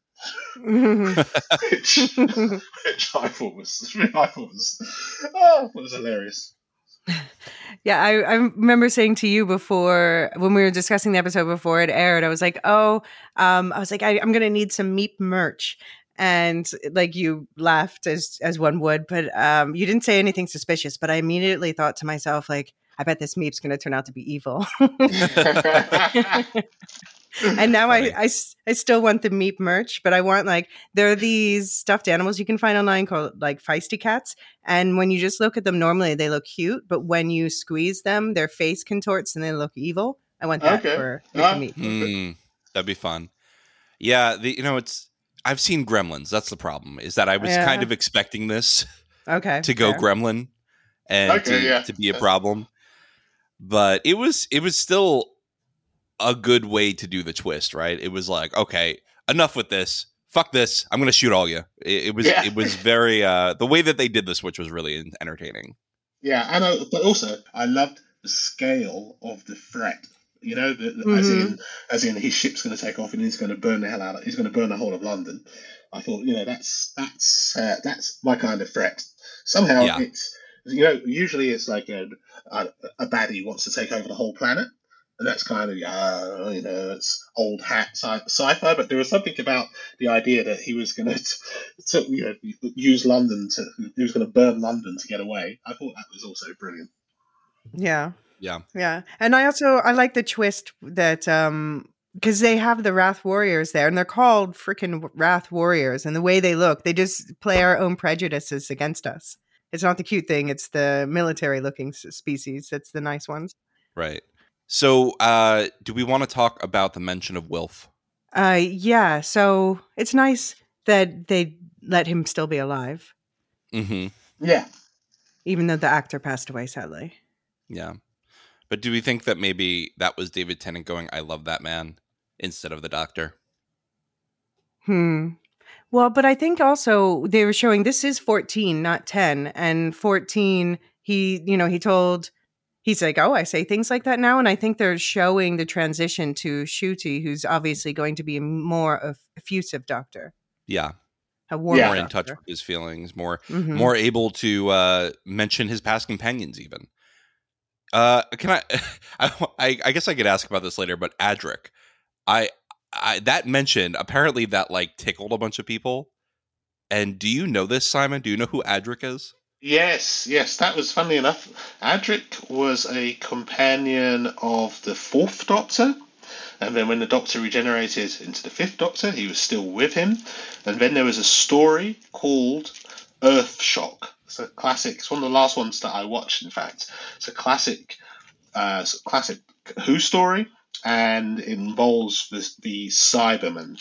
which, which I thought was, I thought was, oh, was hilarious. Yeah, I, I remember saying to you before, when we were discussing the episode before it aired, I was like, oh, um, I was like, I, I'm going to need some Meep merch. And like you laughed as, as one would, but um, you didn't say anything suspicious, but I immediately thought to myself, like, I bet this Meep's going to turn out to be evil. And now I, I, I still want the Meep merch, but I want, like, there are these stuffed animals you can find online called, like, feisty cats. And when you just look at them normally, they look cute. But when you squeeze them, their face contorts and they look evil. I want that okay. for ah. Meep. Mm, that'd be fun. Yeah, the, you know, it's... I've seen Gremlins. That's the problem, is that I was yeah. kind of expecting this okay, to go fair. Gremlin and okay, to, yeah. to be a problem. But it was it was still a good way to do the twist, right? It was like, okay, enough with this. Fuck this. I'm going to shoot all you. It, it was yeah. it was very uh, – the way that they did this, which was really entertaining. Yeah, and I, but also I loved the scale of the threat. You know, the, the, mm-hmm. as in, as in, his ship's going to take off and he's going to burn the hell out of. He's going to burn the whole of London. I thought, you know, that's that's uh, that's my kind of threat. Somehow, yeah. it's you know, usually it's like a, a, a baddie wants to take over the whole planet, and that's kind of uh, you know, it's old hat sci- sci-fi. But there was something about the idea that he was going to, to you know, use London to he was going to burn London to get away. I thought that was also brilliant. Yeah. Yeah. Yeah. And I also, I like the twist that, um, because they have the Wrath Warriors there and they're called freaking Wrath Warriors. And the way they look, they just play our own prejudices against us. It's not the cute thing. It's the military looking species. That's the nice ones. Right. So uh, do we want to talk about the mention of Wilf? Uh, yeah. So it's nice that they let him still be alive. Mm-hmm. Yeah. Even though the actor passed away, sadly. Yeah. But do we think that maybe that was David Tennant going, I love that man, instead of the Doctor? Hmm. Well, but I think also they were showing this is fourteen, not ten. And fourteen, he, you know, he told, he's like, oh, I say things like that now. And I think they're showing the transition to Ncuti, who's obviously going to be a more effusive Doctor. Yeah. A warm yeah. More in touch with his feelings, more, mm-hmm. more able to uh, mention his past companions even. Uh, can I, I? I guess I could ask about this later. But Adric, I, I that mentioned apparently that like tickled a bunch of people. And do you know this, Simon? Do you know who Adric is? Yes, yes. That was funnily enough. Adric was a companion of the Fourth Doctor, and then when the Doctor regenerated into the Fifth Doctor, he was still with him. And then there was a story called Earth Shock. It's a classic. It's one of the last ones that I watched. In fact, it's a classic, uh, it's a classic Who story, and it involves the, the Cybermen.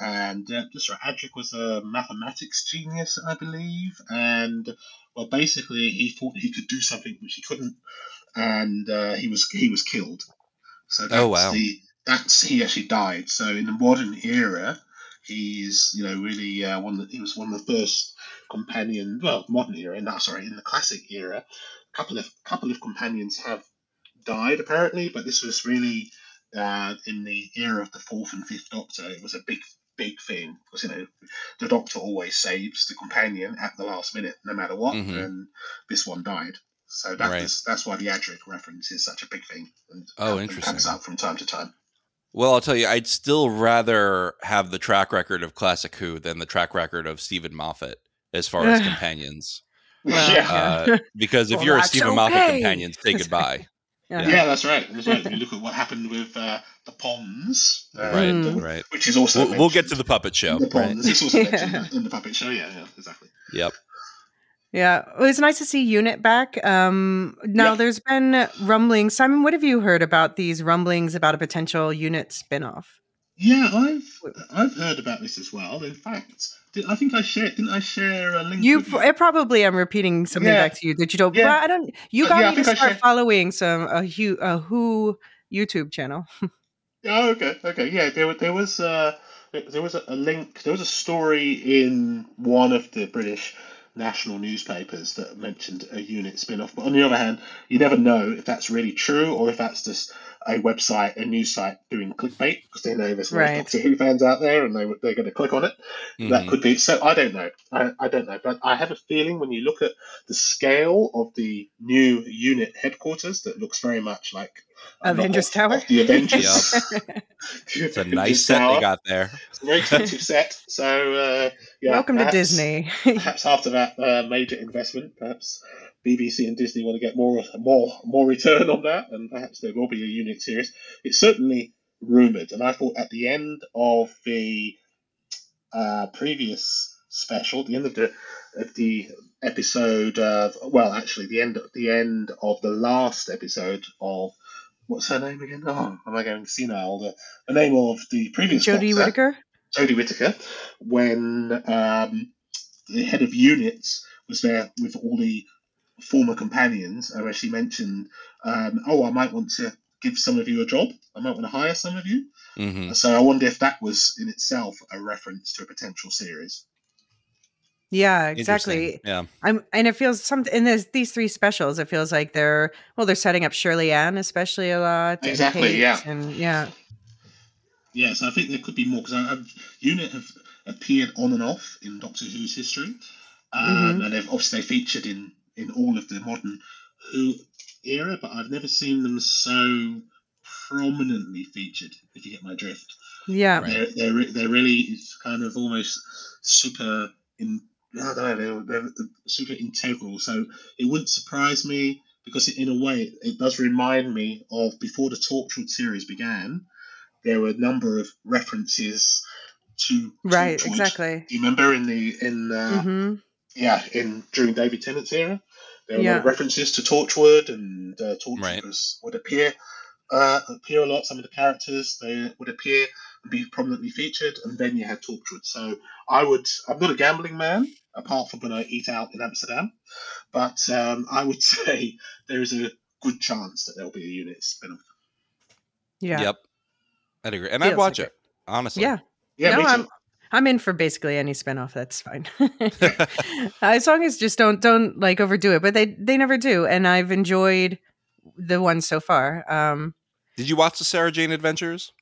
And uh, just right, Adric was a mathematics genius, I believe. And well, basically, he thought he could do something which he couldn't, and uh, he was he was killed. So that's oh wow, the, that's he actually died. So in the modern era, he's you know really uh, one. Of the, he was one of the first. Companion, well, modern era, no, sorry, in the classic era, a couple of couple of companions have died apparently, but this was really uh, in the era of the Fourth and Fifth Doctor. It was a big, big thing because you know the Doctor always saves the companion at the last minute, no matter what, mm-hmm. and this one died. So that right. is, that's why the Adric reference is such a big thing. And, oh, uh, interesting. Comes up from time to time. Well, I'll tell you, I'd still rather have the track record of Classic Who than the track record of Stephen Moffat. As far as companions. Well, uh, yeah. Because if well, you're a Stephen okay. Moffat companion, say that's goodbye. Right. Yeah. Yeah. yeah, that's right. That's right. You look at what happened with uh, the Ponds. Uh, right, the, right. Which is also We'll, we'll get to the puppet show. The Ponds. Right. It's also yeah. mentioned in the puppet show. Yeah, yeah, exactly. Yep. Yeah. Well, it's nice to see UNIT back. Um, now, yeah. there's been rumblings. Simon, what have you heard about these rumblings about a potential UNIT spinoff? Yeah, I've I've heard about this as well. In fact, did, I think I shared. Didn't I share a link? You, with you? I probably am repeating something yeah. back to you that you don't. Yeah. Well, I don't. You got uh, yeah, me to start shared... following some a Who, a Who YouTube channel. oh, okay, okay, yeah. There, there was uh, there was a link. There was a story in one of the British national newspapers that mentioned a UNIT spin-off. But on the other hand, you never know if that's really true or if that's just a website, a news site doing clickbait, because they know there's right. Doctor Who fans out there and they, they're going to click on it. Mm-hmm. That could be. So I don't know. I, I don't know. But I have a feeling when you look at the scale of the new UNIT headquarters, that looks very much like Avengers Tower. The Avengers. It's a nice set they got there. It's a very expensive set. So, uh, yeah. Welcome perhaps, to Disney. Perhaps after that uh, major investment, perhaps B B C and Disney want to get more, more, more return on that, and perhaps there will be a UNIT series. It's certainly rumored, and I thought at the end of the uh, previous special, the end of the of the episode of well, actually, the end the end of the last episode of. What's her name again? Oh, am I going senile? The, the name of the previous Jodie Whittaker. Jodie Whittaker, when um, the head of UNIT was there with all the former companions, where she mentioned, um, "Oh, I might want to give some of you a job. I might want to hire some of you." Mm-hmm. So I wonder if that was in itself a reference to a potential series. Yeah, exactly. Yeah, I'm, and it feels some in this, these three specials. It feels like they're well, they're setting up Shirley Ann especially a lot. Exactly. Kate, yeah. And yeah. Yeah, so I think there could be more because UNIT have appeared on and off in Doctor Who's history, um, mm-hmm. and they've obviously they featured in in all of the modern Who era. But I've never seen them so prominently featured. If you get my drift. Yeah. They're they're, they're really it's kind of almost super in. I don't know, they're, they're super integral. So it wouldn't surprise me because, in a way, it does remind me of before the Torchwood series began, there were a number of references to right, Torchwood. Exactly. Do you remember in the in uh, mm-hmm. yeah in during David Tennant's era, there were yeah. references to Torchwood, and uh, Torchwood right. was, would appear uh, appear a lot. Some of the characters they would appear and be prominently featured, and then you had Torchwood. So I would. I'm not a gambling man. Apart from when I eat out in Amsterdam. But um, I would say there is a good chance that there'll be a UNIT spin-off. Yeah. Yep. I'd agree. And Feels I'd watch like it, it, honestly. Yeah. Yeah, no, I'm I'm in for basically any spin-off. That's fine. As long as just don't don't like overdo it. But they, they never do. And I've enjoyed the ones so far. Um, Did you watch the Sarah Jane Adventures?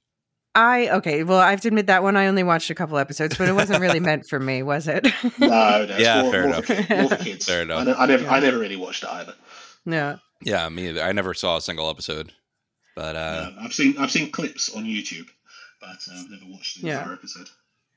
I, okay, well, I have to admit that one I only watched a couple episodes, but it wasn't really meant for me, was it? no, no. Yeah, more, fair, more enough. For, more for kids. Fair enough. I, I, never, yeah. I never really watched it either. No. Yeah, me either. I never saw a single episode. But uh, yeah, I've seen I've seen clips on YouTube, but uh, I've never watched the yeah. entire episode.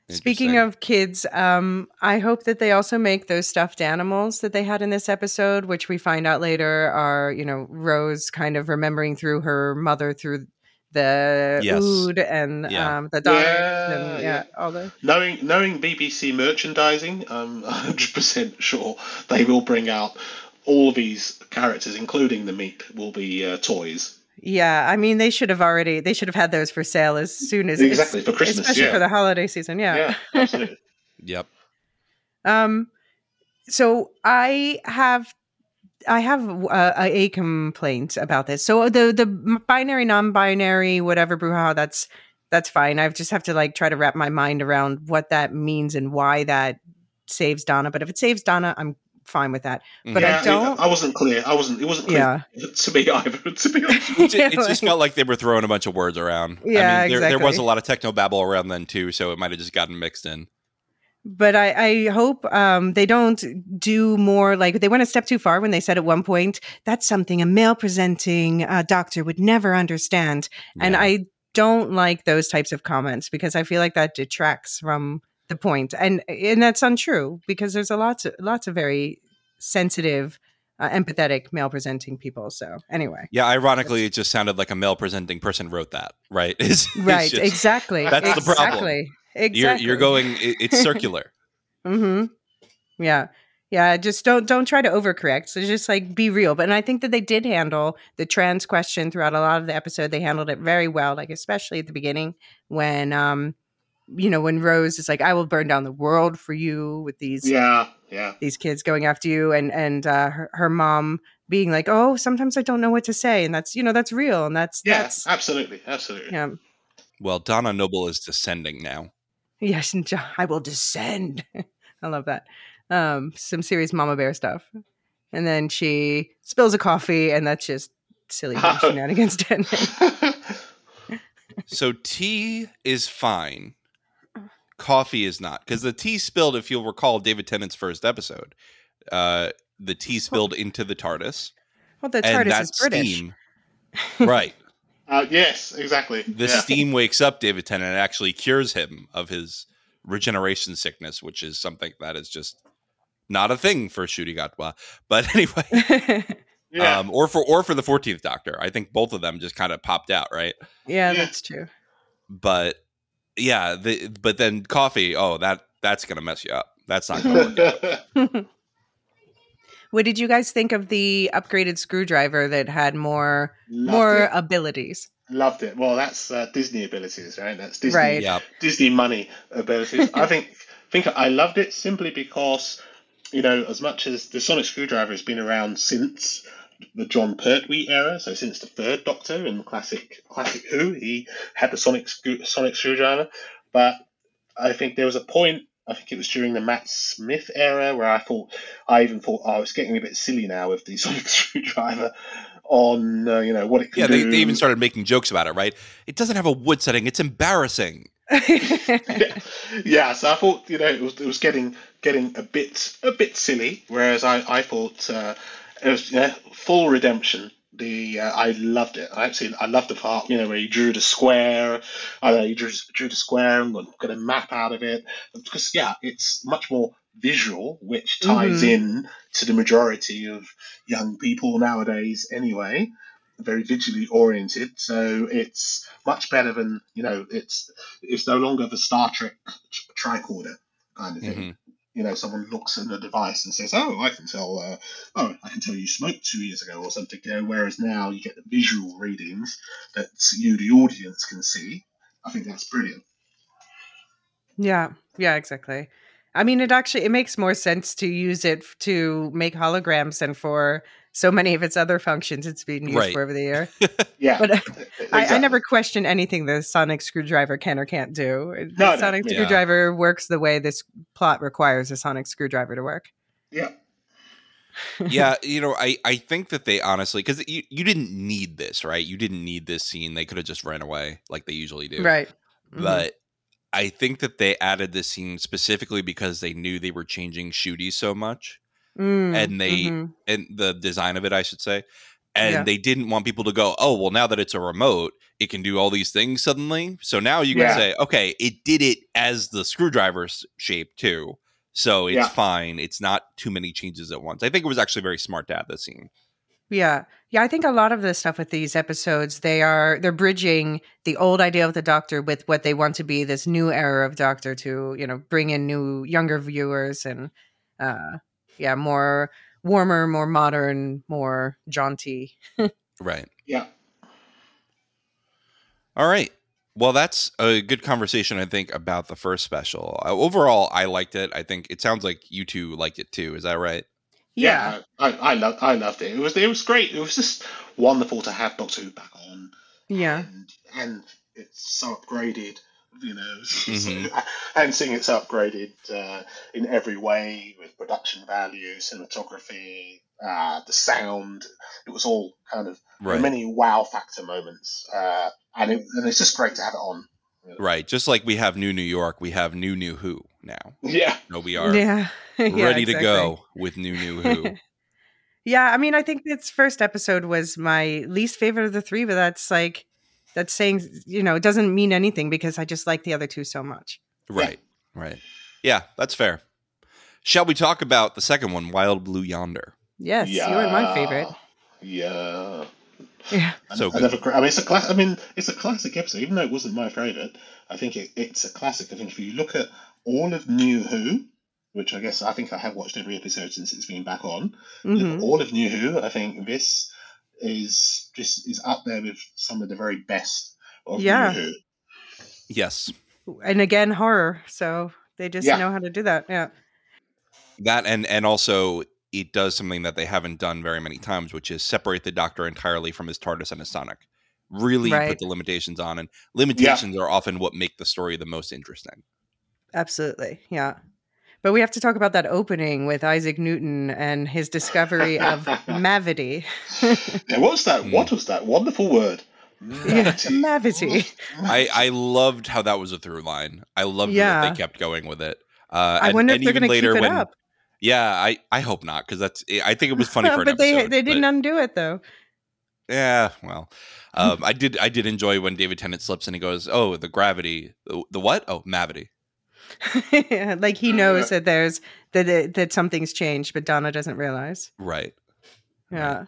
Speaking of kids, um, I hope that they also make those stuffed animals that they had in this episode, which we find out later are, you know, Rose kind of remembering through her mother through the yes. Ood and yeah. um, the dog yeah, and yeah, yeah, all the knowing knowing B B C merchandising, I'm one hundred percent sure they will bring out all these characters, including the Meep, will be uh, toys. Yeah, I mean they should have already they should have had those for sale as soon as exactly for Christmas, especially yeah. for the holiday season. Yeah, yeah absolutely. Yep. Um. So I have. I have uh, a complaint about this. So the the binary, non-binary, whatever brouhaha, that's that's fine. I just have to like try to wrap my mind around what that means and why that saves Donna. But if it saves Donna, I'm fine with that. But yeah, I don't. I wasn't clear. I wasn't. It wasn't clear yeah. to me either. To be honest, it, it just felt like they were throwing a bunch of words around. Yeah, I mean, there, exactly. There was a lot of technobabble around then too, so it might have just gotten mixed in. But I, I hope um, they don't do more like they went a step too far when they said at one point, that's something a male presenting uh, doctor would never understand. Yeah. And I don't like those types of comments because I feel like that detracts from the point. And and that's untrue because there's a lots of, lots of very sensitive, uh, empathetic male presenting people. So anyway. Yeah. Ironically, it just sounded like a male presenting person wrote that. Right. It's, right. It's just, exactly. That's exactly. the problem. Exactly. You're, you're going. It, it's circular. mm-hmm. Yeah, yeah. Just don't don't try to overcorrect. So just like be real. But and I think that they did handle the trans question throughout a lot of the episode. They handled it very well. Like especially at the beginning when um, you know, when Rose is like, "I will burn down the world for you," with these yeah yeah these kids going after you, and and uh, her, her mom being like, "Oh, sometimes I don't know what to say," and that's you know that's real and that's yeah that's, absolutely absolutely yeah. Well, Donna Noble is descending now. Yes, and I will descend. I love that. Um, some serious Mama Bear stuff. And then she spills a coffee, and that's just silly oh. shenanigans. So tea is fine. Coffee is not. Because the tea spilled, if you'll recall, David Tennant's first episode. Uh, the tea spilled well, into the TARDIS. Well, the TARDIS is British. Steam, right. Uh, yes, exactly. The yeah. steam wakes up David Tennant and actually cures him of his regeneration sickness, which is something that is just not a thing for Ncuti Gatwa. But anyway... Yeah. Um, or for or for the fourteenth Doctor. I think both of them just kind of popped out, right? Yeah, yeah, that's true. But yeah, the, but then coffee, oh, that that's going to mess you up. That's not going to work out. What did you guys think of the upgraded screwdriver that had more Loved more it. abilities? Loved it. Well, that's uh, Disney abilities, right? That's Disney, right. Yep. Disney money abilities. I think think I loved it simply because, you know, as much as the sonic screwdriver has been around since the Jon Pertwee era, so since the third Doctor in classic classic Who, he had the sonic sonic screwdriver. But I think there was a point, I think it was during the Matt Smith era, where I thought, I even thought, oh, it's getting a bit silly now with the sonic screwdriver on, uh, you know, what it can yeah, do. Yeah, they, they even started making jokes about it, right? It doesn't have a wood setting. It's embarrassing. yeah. yeah, so I thought, you know, it was it was getting getting a bit a bit silly. Whereas I I thought uh, it was you know, full redemption. The uh, I loved it. I absolutely I loved the part you know where he drew the square. I don't know, he drew drew the square and got a map out of it because yeah, it's much more visual, which ties mm-hmm. in to the majority of young people nowadays anyway. Very visually oriented, so it's much better than you know. It's it's no longer the Star Trek tricorder kind of thing. Mm-hmm. You know, someone looks at a device and says, "Oh, I can tell. Uh, oh, I can tell you smoked two years ago or something." You know, whereas now you get the visual readings that you, the audience, can see. I think that's brilliant. Yeah. Yeah. Exactly. I mean, it actually it makes more sense to use it to make holograms than for so many of its other functions it's been used right. for over the year. yeah. But uh, exactly. I, I never question anything the sonic screwdriver can or can't do. The no, sonic no. screwdriver yeah. works the way this plot requires a sonic screwdriver to work. Yeah. yeah, you know, I, I think that they honestly, because you, you didn't need this, right? You didn't need this scene. They could have just ran away like they usually do. Right. Mm-hmm. But I think that they added this scene specifically because they knew they were changing Ncuti so much. Mm, and they mm-hmm. and the design of it, I should say, and yeah. they didn't want people to go, oh, well, now that it's a remote, it can do all these things suddenly. So now you can yeah. say, okay, it did it as the screwdriver's shape too, so it's yeah. fine. It's not too many changes at once. I think it was actually very smart to add this scene. Yeah, yeah. I think a lot of the stuff with these episodes, they are they're bridging the old idea of the Doctor with what they want to be this new era of Doctor to you know bring in new younger viewers and. uh Yeah, more warmer, more modern, more jaunty. right. Yeah. All right. Well, that's a good conversation, I think, about the first special. Uh, overall, I liked it. I think it sounds like you two liked it too. Is that right? Yeah, yeah I, I loved. I loved it. It was. It was great. It was just wonderful to have Doctor Who back on. Yeah. And, and it's so upgraded. You know, mm-hmm. and seeing it's upgraded uh, in every way with production value, cinematography, uh, the sound. It was all kind of right. many wow factor moments, uh, and, it, and it's just great to have it on. Really. Right, just like we have New New York, we have New New Who now. Yeah, so we are yeah. ready yeah, exactly. to go with New New Who. yeah, I mean, I think this first episode was my least favorite of the three, but that's like. That's saying, you know, it doesn't mean anything because I just like the other two so much. Right, yeah. right. Yeah, that's fair. Shall we talk about the second one, Wild Blue Yonder? Yes, yeah. you were my favorite. Yeah. Yeah. So I, never, I, mean, it's a cla- I mean, it's a classic episode, even though it wasn't my favorite. I think it, it's a classic. I think if you look at all of New Who, which I guess I think I have watched every episode since it's been back on, mm-hmm. all of New Who, I think this... is just is up there with some of the very best of yeah. New Who. Yes. And again, horror. So they just yeah. know how to do that. Yeah. That and and also it does something that they haven't done very many times, which is separate the Doctor entirely from his TARDIS and his sonic. Really right. put the limitations on, and limitations yeah. are often what make the story the most interesting. Absolutely. Yeah. But we have to talk about that opening with Isaac Newton and his discovery of mavity. yeah, what was that? What was that wonderful word? Navity. Yeah, navity. I, I loved how that was a through line. I loved yeah. that they kept going with it. Uh, I and, wonder if and they're going to keep it when, up. Yeah, I, I hope not, because that's. I think it was funny for an but episode. But they they didn't but, undo it, though. Yeah, well, um, I did I did enjoy when David Tennant slips and he goes, oh, the gravity. The, the what? Oh, Mavity. Like he knows that there's that that something's changed, but Donna doesn't realize. Right. Yeah. Right.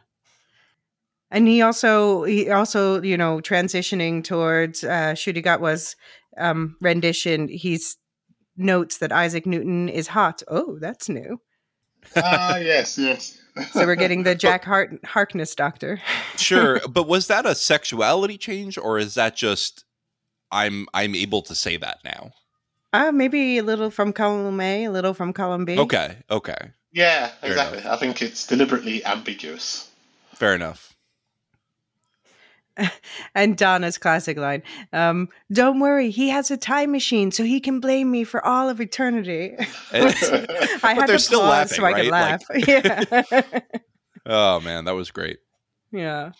And he also, he also, you know, transitioning towards uh, Ncuti Gatwa's um, rendition. He notes that Isaac Newton is hot. Oh, that's new. Ah, uh, yes, yes. So we're getting the Jack Hart- Harkness doctor. Sure, but was that a sexuality change, or is that just I'm I'm able to say that now? Uh, maybe a little from column A, a little from column B. Okay, okay. Yeah, exactly. I think it's deliberately ambiguous. Fair enough. And Donna's classic line, um, don't worry, he has a time machine, so he can blame me for all of eternity. I but had they're to still pause laughing, so I right? could laugh. Like... yeah. Oh, man, that was great. Yeah.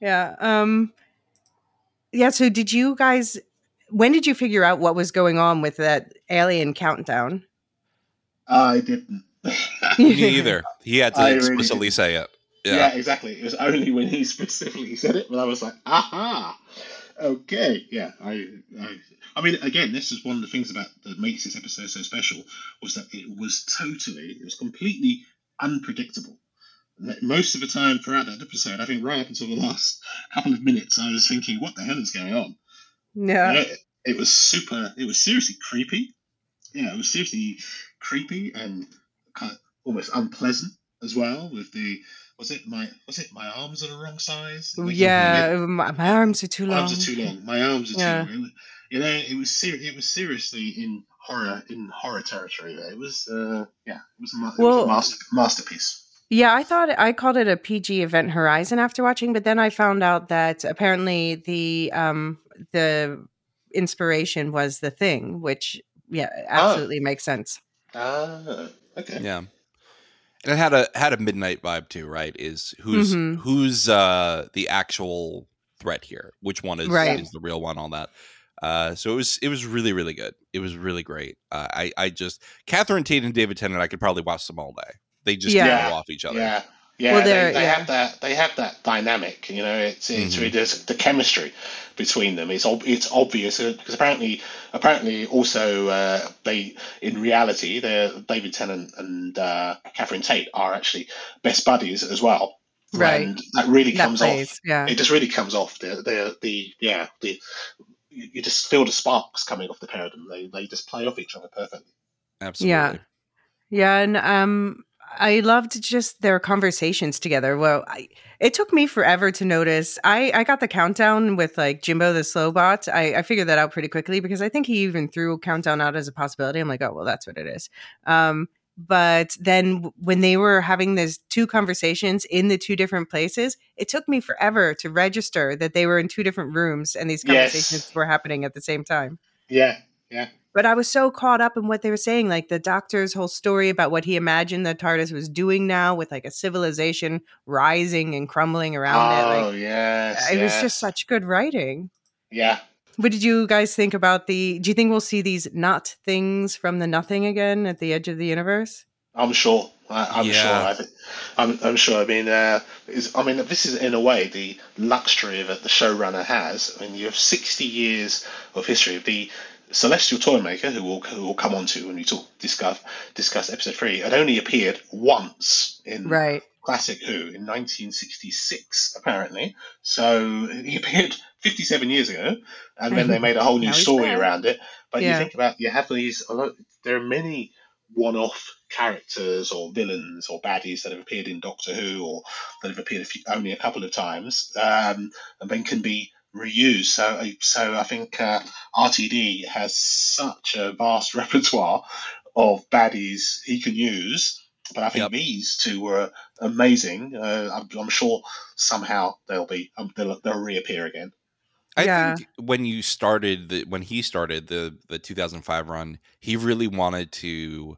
Yeah. Um, yeah, so did you guys... When did you figure out what was going on with that alien countdown? I didn't. Me either. He had to explicitly say it. Yeah. yeah, exactly. It was only when he specifically said it, but I was like, aha, okay, yeah. I, I, I mean, again, this is one of the things about that makes this episode so special was that it was totally, it was completely unpredictable. Most of the time throughout that episode, I think right up until the last couple of minutes, I was thinking, what the hell is going on? Yeah, it, it was super. It was seriously creepy. Yeah, it was seriously creepy and kind of almost unpleasant as well. With the was it my was it my arms are the wrong size? Yeah, my, my arms are too long. Arms are too long. My arms are yeah. too long. You know, it was ser- It was seriously in horror in horror territory. It was uh, yeah, it was a, it well, was a master, masterpiece. Yeah, I thought I called it a P G Event Horizon after watching, but then I found out that apparently the um, the inspiration was The Thing, which yeah, absolutely oh. makes sense. Ah, uh, okay. Yeah, and it had a had a midnight vibe too, right? Is who's mm-hmm. who's uh, the actual threat here? Which one is right. is the real one? All that. Uh, so it was it was really really good. It was really great. Uh, I I just Catherine Tate and David Tennant. I could probably watch them all day. They just yeah. go off each other. Yeah, yeah. Well, they they yeah. have that. They have that dynamic. You know, it's it's mm-hmm. really the chemistry between them. It's ob- it's obvious because apparently apparently also uh, they in reality they David Tennant and uh, Catherine Tate are actually best buddies as well. Right. And that really that comes plays, off. Yeah. It just really comes off. The the the yeah the you just feel the sparks coming off the pair of them. They they just play off each other perfectly. Absolutely. Yeah. Yeah, and um. I loved just their conversations together. Well, I, it took me forever to notice. I, I got the countdown with like Jimbo the Slowbot. I, I figured that out pretty quickly because I think he even threw countdown out as a possibility. I'm like, oh, well, that's what it is. Um, but then when they were having these two conversations in the two different places, it took me forever to register that they were in two different rooms and these conversations yes. were happening at the same time. Yeah, yeah. But I was so caught up in what they were saying, like the doctor's whole story about what he imagined the TARDIS was doing now with like a civilization rising and crumbling around oh, it. Oh, like, yes. It yes. was just such good writing. Yeah. What did you guys think about the, do you think we'll see these not things from the nothing again at the edge of the universe? I'm sure. I, I'm yeah. sure. I, I'm, I'm sure. I mean, uh, is, I mean, this is in a way the luxury that the showrunner has. I mean, you have sixty years of history of the, Celestial Toymaker, who we'll, who we'll come on to when we talk discuss discuss episode three, had only appeared once in right. Classic Who in nineteen sixty-six, apparently. So he appeared fifty-seven years ago, and then they made a whole new story bad. around it. But yeah. you think about, you have these, a lot, there are many one-off characters or villains or baddies that have appeared in Doctor Who or that have appeared a few, only a couple of times, um, and then can be reuse. So, so I think uh, R T D has such a vast repertoire of baddies he can use. But I think yep. these two were amazing. Uh, I'm, I'm sure somehow they'll be um, they'll, they'll reappear again. I yeah. think when you started the, when he started the the two thousand five run, he really wanted to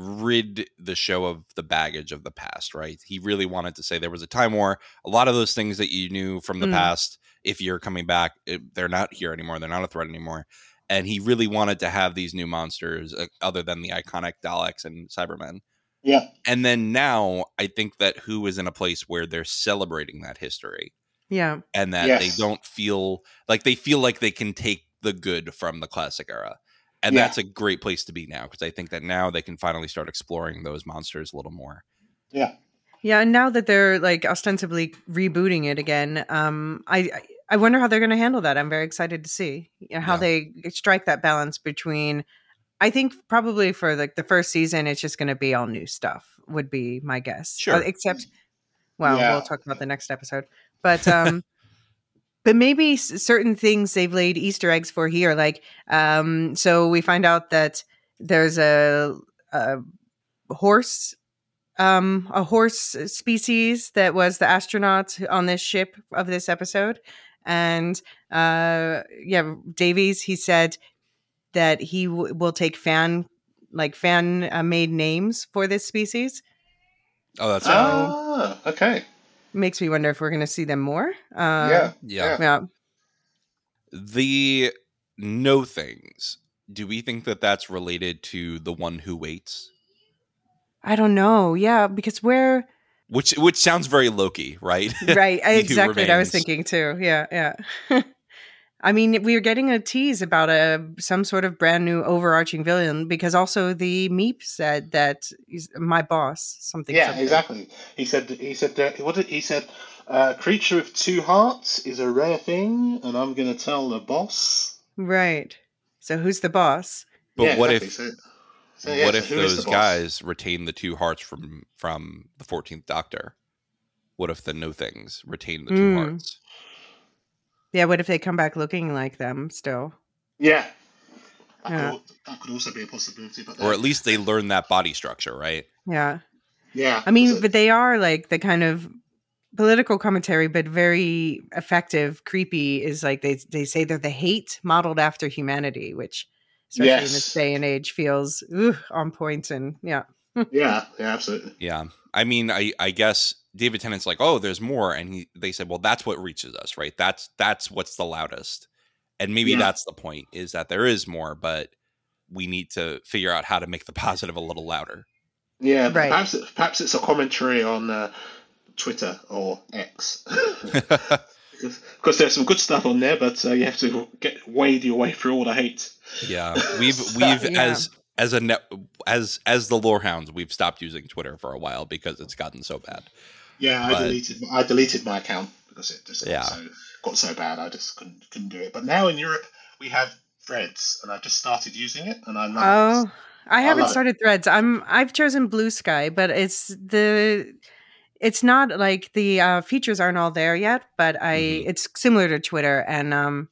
rid the show of the baggage of the past, right? He really wanted to say there was a time war. A lot of those things that you knew from the mm. past, if you're coming back, they're not here anymore. They're not a threat anymore. And he really wanted to have these new monsters uh, other than the iconic Daleks and Cybermen. Yeah. And then now I think that Who is in a place where they're celebrating that history. Yeah. And that yes. they don't feel like they feel like they can take the good from the classic era. And yeah. that's a great place to be now, because I think that now they can finally start exploring those monsters a little more. Yeah. Yeah. And now that they're like ostensibly rebooting it again, um, I, I wonder how they're going to handle that. I'm very excited to see how yeah. they strike that balance between. I think probably for like the first season, it's just going to be all new stuff would be my guess. Sure. Uh, except, well, yeah. we'll talk about the next episode. But um, but maybe certain things they've laid Easter eggs for here. Like, um, so we find out that there's a, a horse, um, a horse species that was the astronaut on this ship of this episode. And uh, yeah, Davies, he said that he w- will take fan, like fan uh, made names for this species. Oh, that's right. Oh, okay. Makes me wonder if we're going to see them more. Uh, yeah, yeah. Yeah. The no things. Do we think that that's related to the one who waits? I don't know. Yeah, because we're... Which which sounds very Loki, right? Right. Exactly what I was thinking too. Yeah, yeah. I mean, we are getting a tease about a some sort of brand new overarching villain, because also the Meep said that he's my boss something. Yeah, something. Exactly. He said he said uh, what did he said? Uh, creature with two hearts is a rare thing, and I'm going to tell the boss. Right. So who's the boss? But yeah, what exactly. if so, so, yeah, what so if those guys retain the two hearts from from the fourteenth Doctor? What if the No Things retain the two mm. hearts? Yeah, what if they come back looking like them still? Yeah. That, yeah. Could, that could also be a possibility. But or at least they learn that body structure, right? Yeah. Yeah. I mean, so, but they are like the kind of political commentary, but very effective, creepy, is like they they say they're the hate modeled after humanity, which especially yes. in this day and age feels ooh, on point. And yeah. yeah, yeah, absolutely. Yeah. I mean, I, I guess... David Tennant's like, oh, there's more. And he, they said, well, that's what reaches us, right? That's that's what's the loudest. And maybe yeah. that's the point, is that there is more, but we need to figure out how to make the positive a little louder. Yeah, right. perhaps, perhaps it's a commentary on uh, Twitter or X. Because there's some good stuff on there, but uh, you have to get wade your way through all the hate. Yeah, we've, we've yeah. as... As a net, as as the Lorehounds, we've stopped using Twitter for a while because it's gotten so bad. Yeah, I but, deleted I deleted my account because it just yeah. so, got so bad I just couldn't couldn't do it. But now in Europe we have Threads, and I just started using it, and I love oh, it. I haven't I started it. Threads. I'm I've chosen Blue Sky, but it's the it's not like the uh, features aren't all there yet. But I mm-hmm. it's similar to Twitter, and um.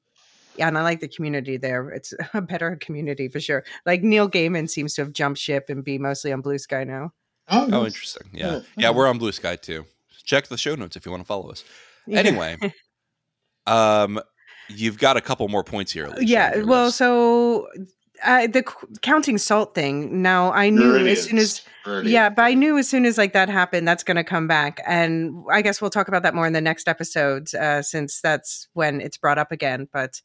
Yeah, and I like the community there. It's a better community for sure. Like Neil Gaiman seems to have jumped ship and be mostly on Blue Sky now. Oh, oh interesting. Yeah. yeah. Yeah, we're on Blue Sky too. Check the show notes if you want to follow us. Yeah. Anyway, um, you've got a couple more points here. Alicia, yeah, well, list. so uh, the counting salt thing. Now, I knew Brilliant. as soon as... Brilliant. Yeah, but I knew as soon as like that happened, that's going to come back. And I guess we'll talk about that more in the next episode, uh, since that's when it's brought up again. But...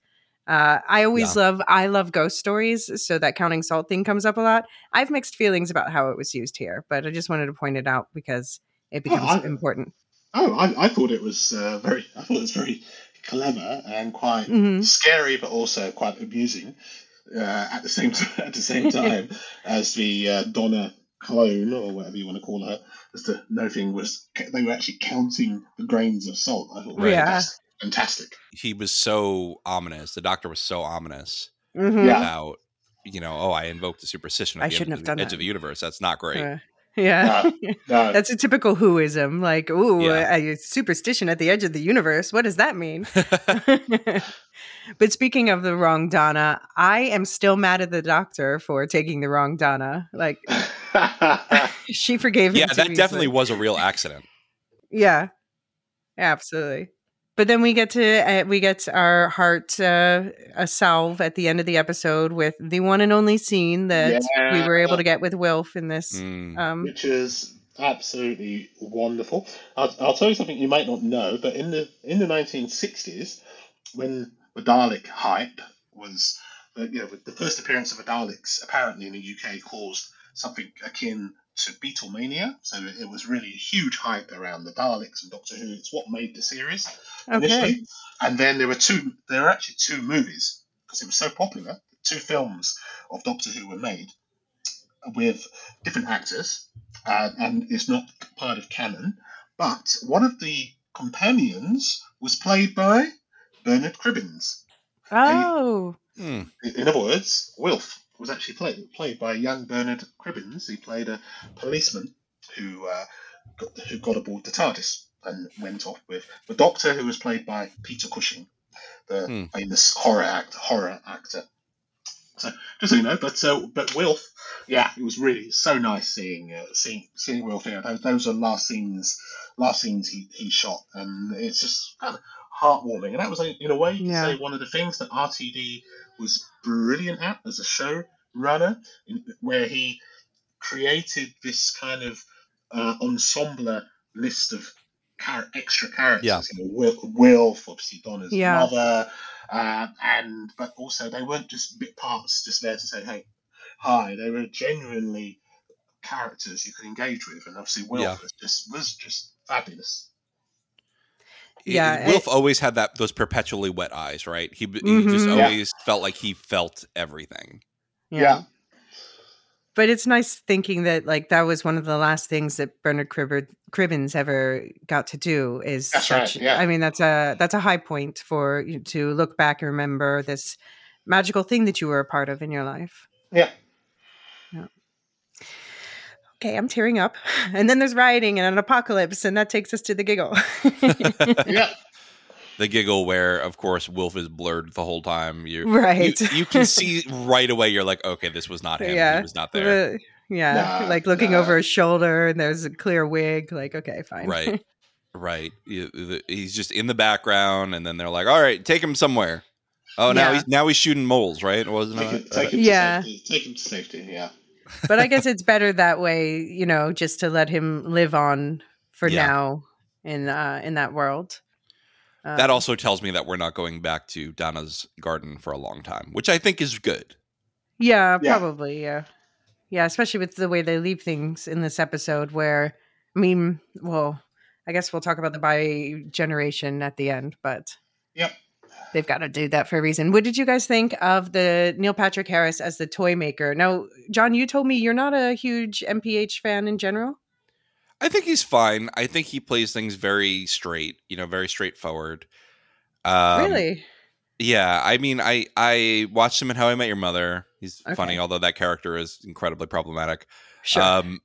Uh, I always yeah. love, I love ghost stories. So that counting salt thing comes up a lot. I have mixed feelings about how it was used here, but I just wanted to point it out because it becomes oh, I, important. Oh, I, I thought it was uh, very, I thought it was very clever and quite mm-hmm. scary, but also quite amusing uh, at the same t- at the same time as the uh, Donna clone or whatever you want to call her. As the no thing was, they were actually counting the grains of salt. I thought, right. yeah. Fantastic. He was so ominous. The Doctor was so ominous mm-hmm. yeah. about, you know, oh, I invoked a superstition at I the shouldn't end, have done edge that. of the universe. That's not great. Uh, yeah. No, no. That's a typical Whoism. Like, ooh, yeah. a, a superstition at the edge of the universe. What does that mean? But speaking of the wrong Donna, I am still mad at the Doctor for taking the wrong Donna. Like, she forgave him. Yeah, that easily. Definitely was a real accident. Yeah, absolutely. But then we get to uh, we get our heart uh, a salve at the end of the episode with the one and only scene that yeah. we were able to get with Wilf in this, mm. um, which is absolutely wonderful. I'll, I'll tell you something you might not know, but in the in the nineteen sixties, when the Dalek hype was, uh, you know, the first appearance of the Daleks apparently in the U K caused something akin to Beatlemania, so it was really a huge hype around the Daleks and Doctor Who. It's what made the series initially. Okay. And then there were two, there were actually two movies because it was so popular. Two films of Doctor Who were made with different actors, uh, and it's not part of canon. But one of the companions was played by Bernard Cribbins. Oh, he, hmm. in other words, Wilf was actually played played by young Bernard Cribbins. He played a policeman who uh, got, who got aboard the TARDIS and went off with the Doctor, who was played by Peter Cushing, the hmm. famous horror act horror actor. So just so you know, but uh, but Wilf, yeah, it was really so nice seeing uh, seeing seeing Wilf here. Those, those are last scenes, last scenes he, he shot, and it's just kind of heartwarming. And that was, in a way, you yeah. can say one of the things that R T D was brilliant at as a show runner, where he created this kind of uh, ensemble list of car- extra characters. Yeah. You know, Wilf, Wilf, obviously Donna's yeah. mother, uh, and but also they weren't just bit parts just there to say hey hi. They were genuinely characters you could engage with, and obviously Wilf yeah. was just was just fabulous. Yeah, Wilf it, always had that those perpetually wet eyes, right? He, mm-hmm, he just always yeah. felt like he felt everything. Yeah. yeah. But it's nice thinking that like that was one of the last things that Bernard Cribbins, Cribbins ever got to do is that's such, right, yeah. I mean that's a that's a high point for you to look back and remember this magical thing that you were a part of in your life. Yeah. Yeah. Okay, I'm tearing up. And then there's rioting and an apocalypse, and that takes us to the giggle. yeah. The giggle where, of course, Wilf is blurred the whole time. You, right. You, you can see right away, you're like, okay, this was not him. Yeah. He was not there. Uh, yeah. Nah, like looking nah. over his shoulder, and there's a clear wig. Like, okay, fine. Right. Right. He's just in the background, and then they're like, all right, take him somewhere. Oh, now, yeah. he's, now he's shooting moles, right? Wasn't take, it? Take him to yeah. safety. Take him to safety, yeah. But I guess it's better that way, you know, just to let him live on for yeah. now in uh, in that world. Um, that also tells me that we're not going back to Donna's garden for a long time, which I think is good. Yeah, yeah. probably. Yeah. Yeah. Especially with the way they leave things in this episode where, I mean, well, I guess we'll talk about the bi-generation at the end, but. Yep. They've got to do that for a reason. What did you guys think of the Neil Patrick Harris as the toy maker? Now, John, you told me you're not a huge M P H fan in general. I think he's fine. I think he plays things very straight, you know, very straightforward. Um, really? Yeah. I mean, I, I watched him in How I Met Your Mother. He's okay. funny, although that character is incredibly problematic. Sure. Um,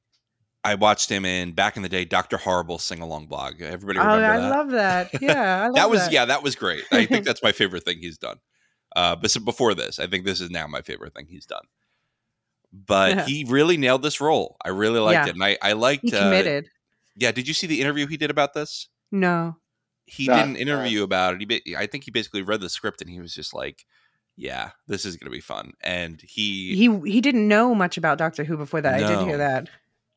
I watched him in back in the day, Doctor Horrible Sing Along Blog. Everybody remember oh, I that? I love that. Yeah, I love that was that. yeah, that was great. I think that's my favorite thing he's done. Uh, but so before this, I think this is now my favorite thing he's done. But yeah. he really nailed this role. I really liked yeah. it, and I, I liked. He committed. Uh, yeah. Did you see the interview he did about this? No. He that, did an interview uh, about it. He, I think he basically read the script, and he was just like, "Yeah, this is going to be fun." And he he he didn't know much about Doctor Who before that. No. I did hear that.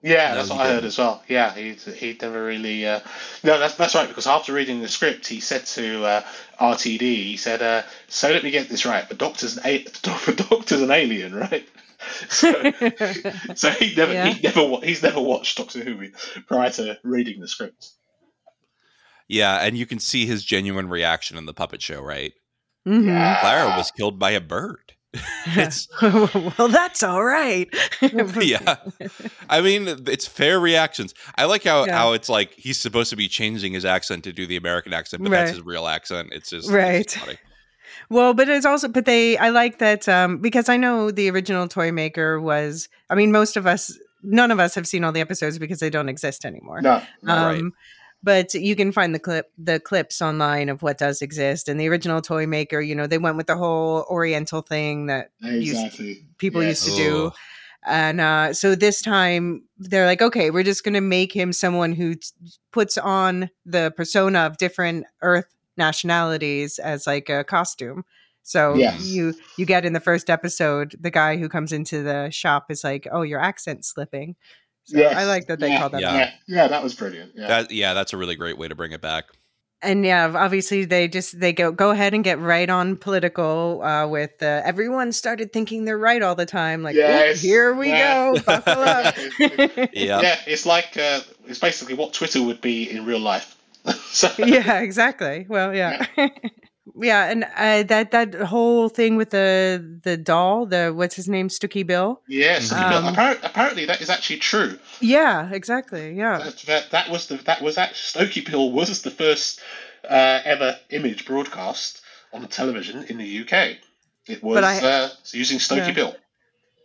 Yeah, no, that's what I heard as well. Yeah, he he never really. Uh, no, that's that's right. Because after reading the script, he said to uh, R T D, he said, uh, "So let me get this right. The Doctor's an a- the Doctor's an alien, right?" So, so he never yeah. he never he's never watched Doctor Who prior to reading the script. Yeah, and you can see his genuine reaction in the puppet show, right? Mm-hmm. Yeah. Clara was killed by a bird. It's, well, that's all right. yeah, I mean, it's fair reactions. I like how, yeah. how it's like he's supposed to be changing his accent to do the American accent, but right. that's his real accent. It's just right. It's funny. Well, but it's also, but they, I like that um, because I know the original toy maker was. I mean, most of us, none of us have seen all the episodes because they don't exist anymore. No, um, right. But you can find the clip, the clips online of what does exist. And the original toy maker, you know, they went with the whole Oriental thing that exactly. used to, people yes. used to Ugh. do. And uh, so this time they're like, okay, we're just going to make him someone who t- puts on the persona of different Earth nationalities as like a costume. So yes. you you get in the first episode, the guy who comes into the shop is like, oh, your accent's slipping. So yes. I like that they yeah. called that. Yeah. yeah, yeah, that was brilliant. Yeah. That, yeah, that's a really great way to bring it back. And yeah, obviously they just they go go ahead and get right on political uh, with uh, everyone started thinking they're right all the time. Like yes. here we yeah. go, buckle up. yeah. yeah, it's like uh, it's basically what Twitter would be in real life. so. Yeah, exactly. Well, yeah. yeah. Yeah, and uh, that that whole thing with the the doll, the what's his name, Stooky Bill. Yeah, Stooky um, Bill. Apparently, apparently, that is actually true. Yeah, exactly. Yeah, that, that, that was the that was actually Stooky Bill was the first uh, ever image broadcast on television in the U K. It was I, uh, using Stooky yeah. Bill.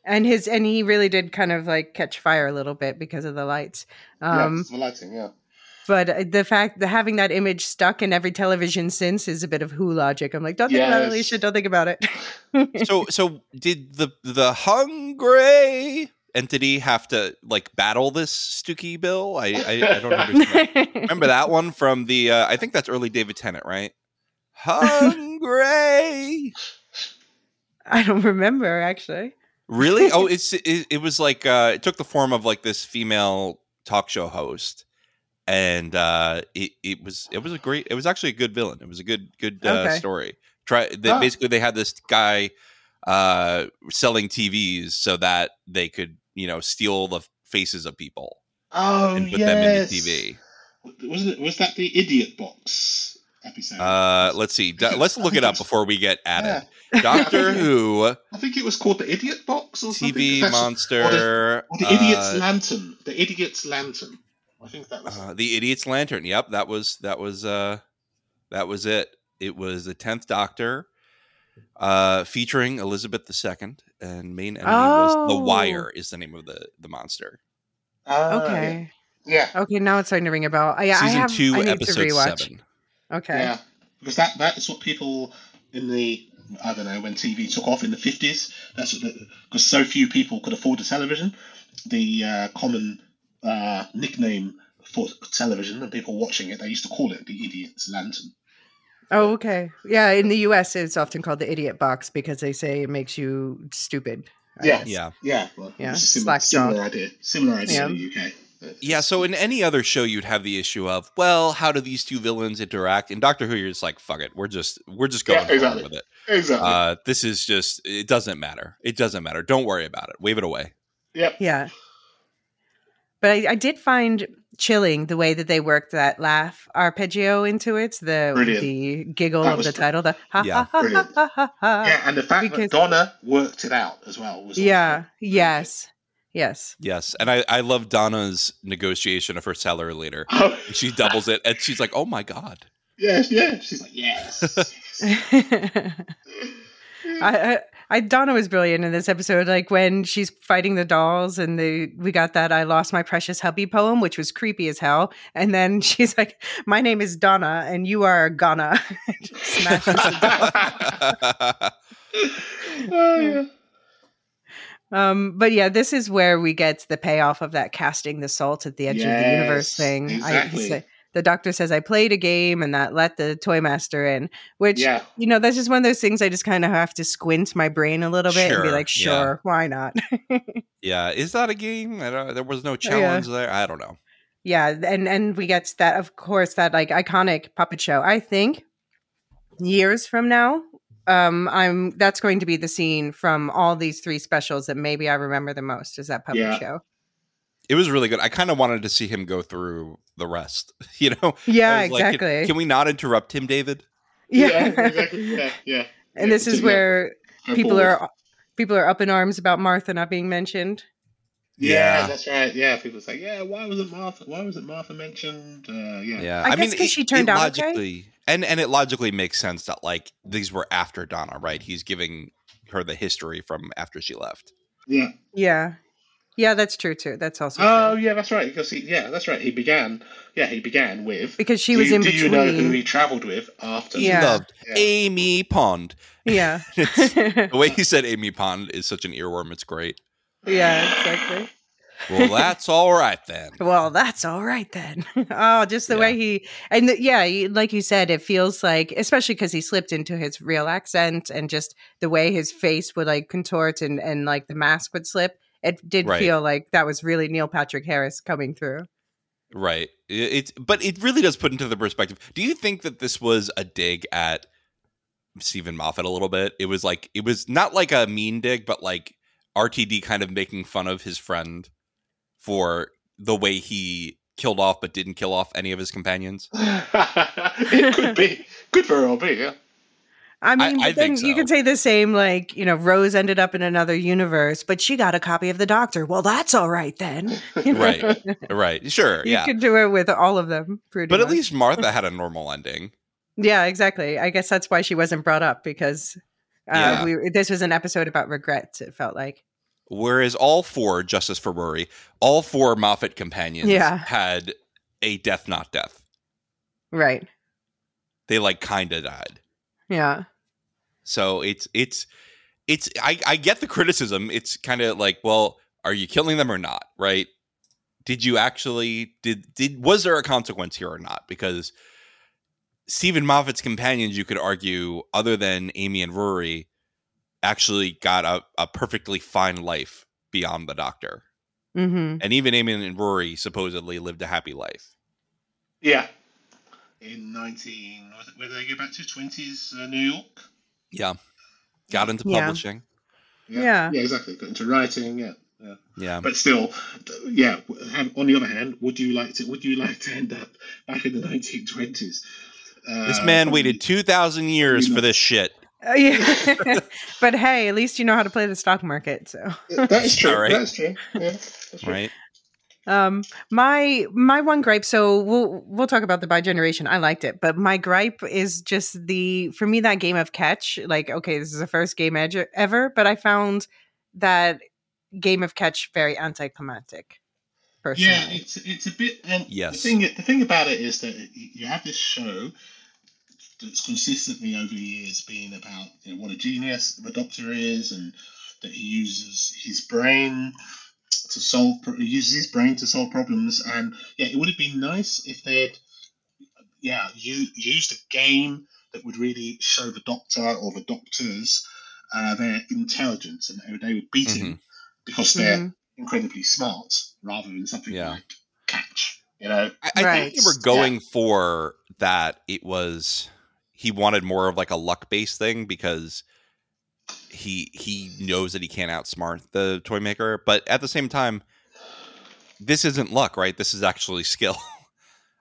And his and he really did kind of like catch fire a little bit because of the lights. Um, yeah, the lighting. Yeah. But the fact that having that image stuck in every television since is a bit of Who logic. I'm like, don't think yes. about it, Alicia. Don't think about it. so, so did the the Hungry entity have to like battle this Stooky Bill? I I, I don't understand. Remember that one from the? Uh, I think that's early David Tennant, right? Hungry. I don't remember actually. Really? Oh, it's it, it was like uh, it took the form of like this female talk show host. And uh, it it was it was a great it was actually a good villain. It was a good good uh, okay. story. Try they, oh. basically they had this guy uh, selling T Vs so that they could you know steal the faces of people oh, and put yes. them in the T V. Was it was that the Idiot Box episode? Uh, let's see. Do, let's look it up before we get at yeah. it. Doctor Who. I think it was called the Idiot Box or something. T V monster or the, or the Idiot's uh, Lantern. The Idiot's Lantern. I think that was uh, the Idiot's Lantern. Yep, that was that was uh, that was it. It was the tenth Doctor, uh, featuring Elizabeth the Second, and main enemy oh. was The Wire. Is the name of the the monster? Uh, okay. Yeah. Okay. Now it's starting to ring a bell. Yeah, Season I have, two, I need episode to rewatch. seven. Okay. Yeah, because that that is what people in the I don't know when T V took off in the fifties. That's what because so few people could afford a television. The uh, common Uh, nickname for television and people watching it, they used to call it the Idiot's Lantern. Oh, okay. Yeah, in the U S it's often called the Idiot Box because they say it makes you stupid. Yeah. yeah, yeah, well, yeah. It's a similar, similar idea. Similar idea yeah. in the U K. But yeah, so in any other show, you'd have the issue of, well, how do these two villains interact? In Doctor Who, you're just like, fuck it, we're just we're just going yeah, exactly. with it. Exactly. Uh, this is just it doesn't matter. It doesn't matter. Don't worry about it. Wave it away. Yep. Yeah. But I, I did find chilling the way that they worked that laugh arpeggio into it, the brilliant. the giggle that of the title, the ha yeah. ha, ha, ha, ha, ha. Yeah, and the fact because that Donna worked it out as well. Was yeah, awesome. yes, yes. Yes, and I, I love Donna's negotiation of her salary later. Oh. She doubles it, and she's like, oh my God. Yes, yes. She's like, yes. yes. I... I I, Donna was brilliant in this episode. Like when she's fighting the dolls and the, we got that I lost my precious hubby poem, which was creepy as hell. And then she's like, my name is Donna and you are Ghana. Smashes the doll. (laughs) oh, yeah. Um, but yeah, this is where we get the payoff of that casting the salt at the edge yes, of the universe thing. Exactly. I, The doctor says, I played a game and that let the toy master in, which, yeah. you know, that's just one of those things I just kind of have to squint my brain a little bit sure, and be like, sure, yeah. why not? yeah. Is that a game? I don't, there was no challenge yeah. there. I don't know. Yeah. And, and we get that, of course, that like iconic puppet show. I think years from now, um, I'm that's going to be the scene from all these three specials that maybe I remember the most is that puppet yeah. show. It was really good. I kind of wanted to see him go through the rest, you know? Yeah, exactly. Like, can, can we not interrupt him, David? Yeah. yeah, exactly. yeah, yeah. And yeah, this is where people are people are up in arms about Martha not being mentioned. Yeah, yeah. that's right. Yeah, people say, yeah, why wasn't Martha? Why wasn't Martha mentioned? Uh, yeah. yeah, I, I guess because she turned out logically, okay. And, and it logically makes sense that like these were after Donna, right? He's giving her the history from after she left. Yeah. Yeah. Yeah, that's true too. That's also. Oh, true. yeah, that's right. Because he, yeah, that's right. He began. Yeah, he began with because she was you, in do between. Do you know who he travelled with after? Yeah, he loved yeah. Amy Pond. Yeah, the way he said Amy Pond is such an earworm. It's great. Yeah, exactly. Well, that's all right then. Well, that's all right then. Oh, just the yeah. way he, and the, yeah, he, like you said, it feels like, especially because he slipped into his real accent and just the way his face would like contort and, and like the mask would slip. It did right. feel like that was really Neil Patrick Harris coming through. Right. It, it, but it really does put into the perspective. Do you think that this was a dig at Stephen Moffat a little bit? It was like, it was not like a mean dig, but like R T D kind of making fun of his friend for the way he killed off but didn't kill off any of his companions? It could be. Could very well be, yeah. I mean, I, I then so. You could say the same, like, you know, Rose ended up in another universe, but she got a copy of the Doctor. Well, that's all right then. Right, right, sure, you yeah. You could do it with all of them, pretty But much. At least Martha had a normal ending. Yeah, exactly. I guess that's why she wasn't brought up, because uh, yeah. we, this was an episode about regrets, it felt like. Whereas all four, Justice for Rory, all four Moffat companions yeah. had a death not death. Right. They like kind of died. Yeah. So it's, it's, it's, I, I get the criticism. It's kind of like, well, are you killing them or not? Right. Did you actually, did, did, was there a consequence here or not? Because Stephen Moffat's companions, you could argue, other than Amy and Rory, actually got a, a perfectly fine life beyond the Doctor. Mm-hmm. And even Amy and Rory supposedly lived a happy life. Yeah. In nineteen, was it, where did they go back to? Twenties, uh, New York? Yeah. Got into publishing. Yeah. Yeah. Yeah, exactly. Got into writing, yeah. Yeah. yeah. But still, yeah, on the other hand, would you like to, would you like to end up back in the nineteen twenties? Uh, this man waited two thousand years for this shit. Uh, yeah. But hey, at least you know how to play the stock market. So that is true. Right? That's true. Yeah, that's true. Right. Um, my my one gripe. So we'll we'll talk about the bi generation. I liked it, but my gripe is just the for me that game of catch. Like, okay, this is the first game edu- ever, but I found that game of catch very anticlimactic. Personally. Yeah, it's it's a bit. And yes. The thing the thing about it is that you have this show that's consistently over the years been about, you know, what a genius the Doctor is, and that he uses his brain. to solve he uses his brain to solve problems, and yeah, it would have been nice if they'd yeah you used a game that would really show the Doctor or the Doctors uh, their intelligence, and they would beat mm-hmm. him because they're mm-hmm. incredibly smart, rather than something yeah. like catch, you know. I, I right. think they were going yeah. for that. It was he wanted more of like a luck based thing, because He he knows that he can't outsmart the toy maker, but at the same time, this isn't luck, right? This is actually skill.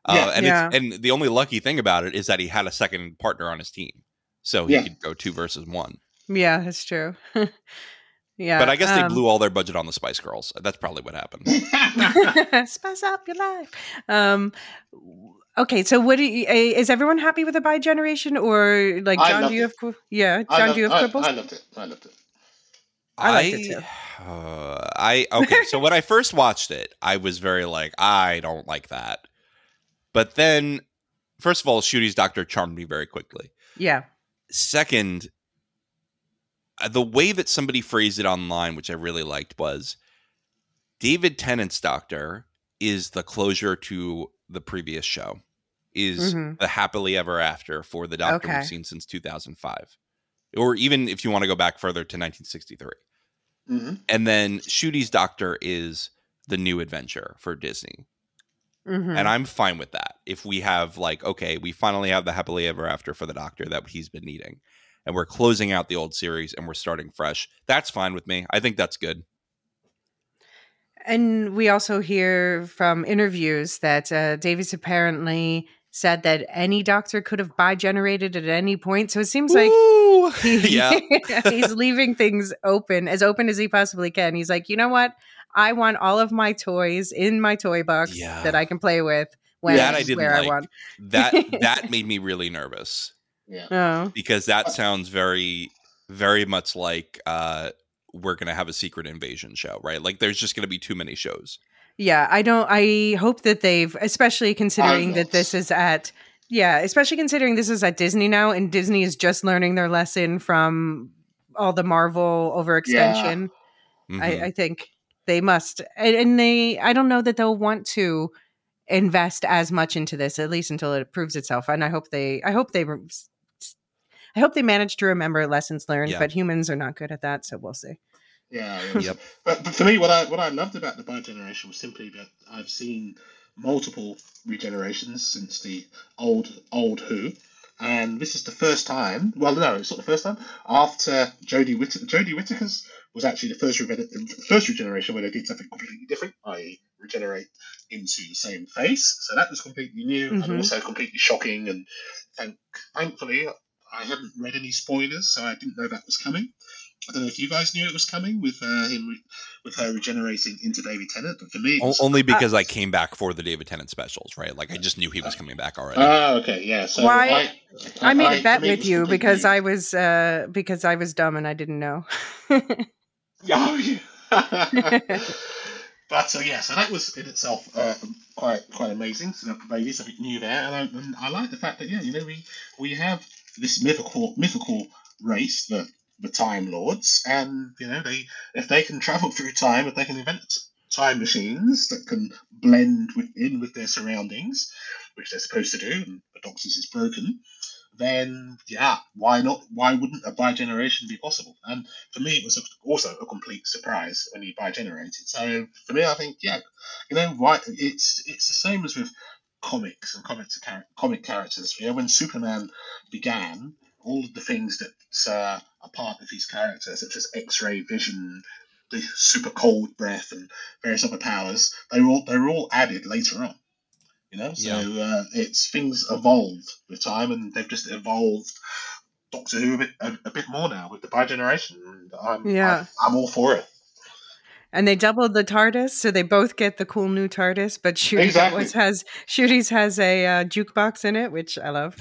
Yeah, uh, and yeah. it's, and the only lucky thing about it is that he had a second partner on his team, so he yeah. could go two versus one. Yeah, that's true. Yeah, but I guess um, they blew all their budget on the Spice Girls. That's probably what happened. Spice up your life. Um, okay, so what do you, is everyone happy with the bi generation, or like John? Do you have it. yeah? John, loved, do you have quibbles? I, I loved it. I loved it. I liked it too. Uh, I okay. So when I first watched it, I was very like, I don't like that. But then, first of all, Shooty's Doctor charmed me very quickly. Yeah. Second, the way that somebody phrased it online, which I really liked, was David Tennant's Doctor is the closure to the previous show, is mm-hmm. the happily ever after for the Doctor okay. we've seen since two thousand five. Or even if you want to go back further to nineteen sixty-three. Mm-hmm. And then Shooty's Doctor is the new adventure for Disney. Mm-hmm. And I'm fine with that. If we have like, okay, we finally have the happily ever after for the Doctor that he's been needing. And we're closing out the old series and we're starting fresh. That's fine with me. I think that's good. And we also hear from interviews that uh, Davies apparently said that any Doctor could have bi-generated at any point. So it seems like he, yeah. he's leaving things open, as open as he possibly can. He's like, you know what? I want all of my toys in my toy box yeah. that I can play with when that I, I didn't where like. I want. That, that made me really nervous. Yeah. Oh. Because that sounds very, very much like uh, we're going to have a secret invasion show, right? Like there's just going to be too many shows. Yeah, I don't, I hope that they've, especially considering that this is at, yeah, especially considering this is at Disney now, and Disney is just learning their lesson from all the Marvel overextension. Yeah. Mm-hmm. I, I think. They must. And they, I don't know that they'll want to invest as much into this, at least until it proves itself. And I hope they, I hope they, I hope they manage to remember lessons learned, yeah. but humans are not good at that. So we'll see. Yeah. Was, yep. But, but for me, what I, what I loved about the biogeneration was simply that I've seen multiple regenerations since the old, old Who. And this is the first time, well, no, it's not the first time, after Jodie Whittaker, Jodie Whittaker's was actually the first, first regeneration where they did something completely different, that is regenerate into the same face. So that was completely new mm-hmm. and also completely shocking. And, and thankfully, I haven't read any spoilers, so I didn't know that was coming. I don't know if you guys knew it was coming with uh, him, re- with her regenerating into David Tennant, but for me, was- only because uh, I came back for the David Tennant specials, right? Like I just knew he was coming back already. Oh, okay, yeah. So well, I, I, I, I made I, a bet with you because new. I was uh, because I was dumb and I didn't know. Oh, yeah. But so uh, yeah, so that was in itself uh, quite quite amazing. So there is something new there, and I, and I like the fact that yeah, you know, we we have this mythical mythical race that. The Time Lords, and you know, they if they can travel through time, if they can invent time machines that can blend with, in with their surroundings, which they're supposed to do, and the Doctor's is broken, then yeah, why not? Why wouldn't a bi-generation be possible? And for me, it was a, also a complete surprise when he bi-generated. So for me, I think yeah, you know, right? It's it's the same as with comics and comics char- comic characters. You know, when Superman began. All of the things that uh, are part of his character, such as X-ray vision, the super cold breath, and various other powers, they were all they were all added later on. You know, so yeah. uh, it's things evolved with time, and they've just evolved Doctor Who a bit a, a bit more now with the bi-generation. I'm, yeah, I'm, I'm all for it. And they doubled the TARDIS, so they both get the cool new TARDIS. But Shooties exactly. has Shooties has a uh, jukebox in it, which I love.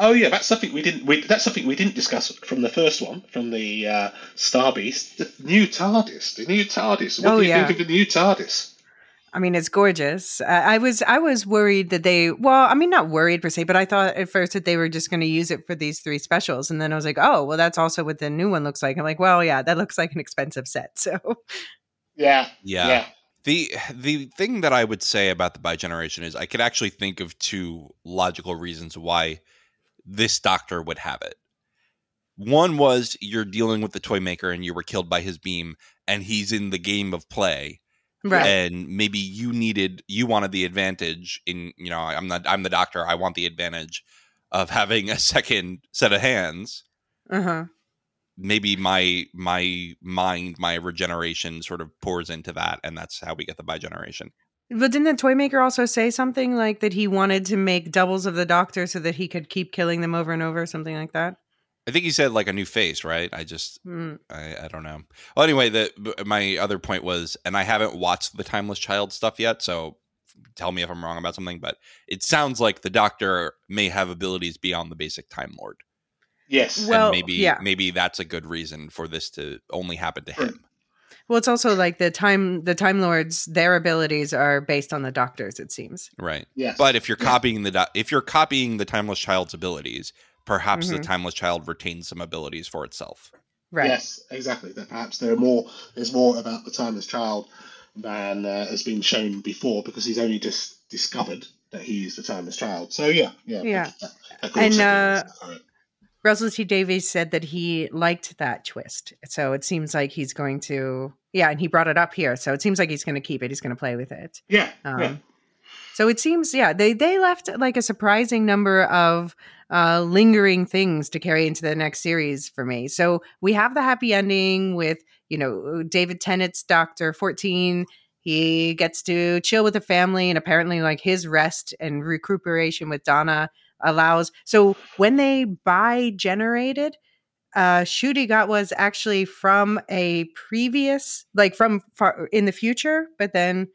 Oh yeah, that's something we didn't. We, that's something we didn't discuss from the first one, from the uh, Star Beast. The new TARDIS, the new TARDIS. What oh, do you yeah. think of the new TARDIS? I mean, it's gorgeous. Uh, I was I was worried that they. Well, I mean, not worried per se, but I thought at first that they were just going to use it for these three specials, and then I was like, oh, well, that's also what the new one looks like. I'm like, well, yeah, that looks like an expensive set, so. Yeah, yeah. Yeah. The the thing that I would say about the bi-generation is I could actually think of two logical reasons why this Doctor would have it. One was you're dealing with the toy maker and you were killed by his beam and he's in the game of play. Right. And maybe you needed you wanted the advantage in, you know, I'm not I'm the Doctor, I want the advantage of having a second set of hands. Uh-huh. Maybe my my mind, my regeneration sort of pours into that, and that's how we get the bi-generation. But didn't the toy maker also say something like that he wanted to make doubles of the Doctor so that he could keep killing them over and over, something like that? I think he said like a new face, right? I just, mm. I, I don't know. Well, anyway, the, my other point was, and I haven't watched the Timeless Child stuff yet, so tell me if I'm wrong about something, but it sounds like the Doctor may have abilities beyond the basic Time Lord. Yes. Well, and maybe yeah. maybe that's a good reason for this to only happen to him. Well, it's also like the time the Time Lords, their abilities are based on the Doctor's, it seems. Right. Yes. But if you're copying yeah. the if you're copying the Timeless Child's abilities, perhaps mm-hmm. the Timeless Child retains some abilities for itself. Right. Yes, exactly. That perhaps there are more there's more about the Timeless Child than uh, has been shown before, because he's only just discovered that he is the Timeless Child. So yeah, yeah. Yeah. That, that and uh Russell T Davies said that he liked that twist. So it seems like he's going to, yeah, and he brought it up here. So it seems like he's going to keep it. He's going to play with it. Yeah, um, yeah. So it seems, yeah, they, they left like a surprising number of uh, lingering things to carry into the next series for me. So we have the happy ending with, you know, David Tennant's Doctor fourteen. He gets to chill with the family, and apparently like his rest and recuperation with Donna allows. So when they bi-generated, uh, Ncuti Gatwa was actually from a previous, like from far in the future, but then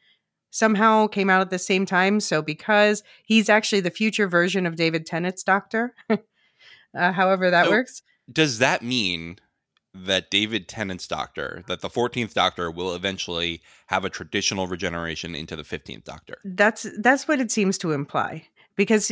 somehow came out at the same time. So because he's actually the future version of David Tennant's Doctor, uh, however that so works. Does that mean that David Tennant's Doctor, that the fourteenth Doctor will eventually have a traditional regeneration into the fifteenth Doctor? That's, that's what it seems to imply, because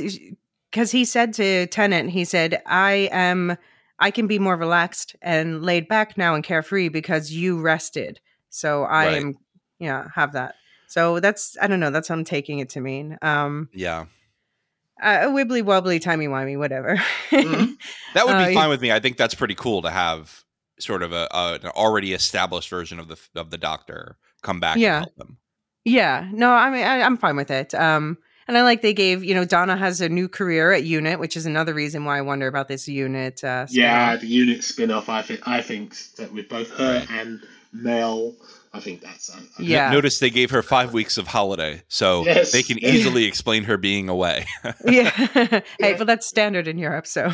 Because he said to Tennant, he said, I am, I can be more relaxed and laid back now and carefree because you rested. So I right. am, yeah, have that. So that's, I don't know, that's what I'm taking it to mean. Um, yeah. Uh, wibbly wobbly, timey wimey, whatever. mm-hmm. That would be uh, fine with me. I think that's pretty cool to have sort of a, a an already established version of the of the Doctor come back yeah. and help them. Yeah. No, I mean, I, I'm fine with it. Um, and I like they gave, you know, Donna has a new career at UNIT, which is another reason why I wonder about this UNIT. Uh, yeah, the UNIT spin-off. I think I think that with both her right. and Mel. I think that's... I, I yeah. N- notice they gave her five weeks of holiday, so yes. they can easily explain her being away. yeah. Hey, yeah. But that's standard in Europe, so...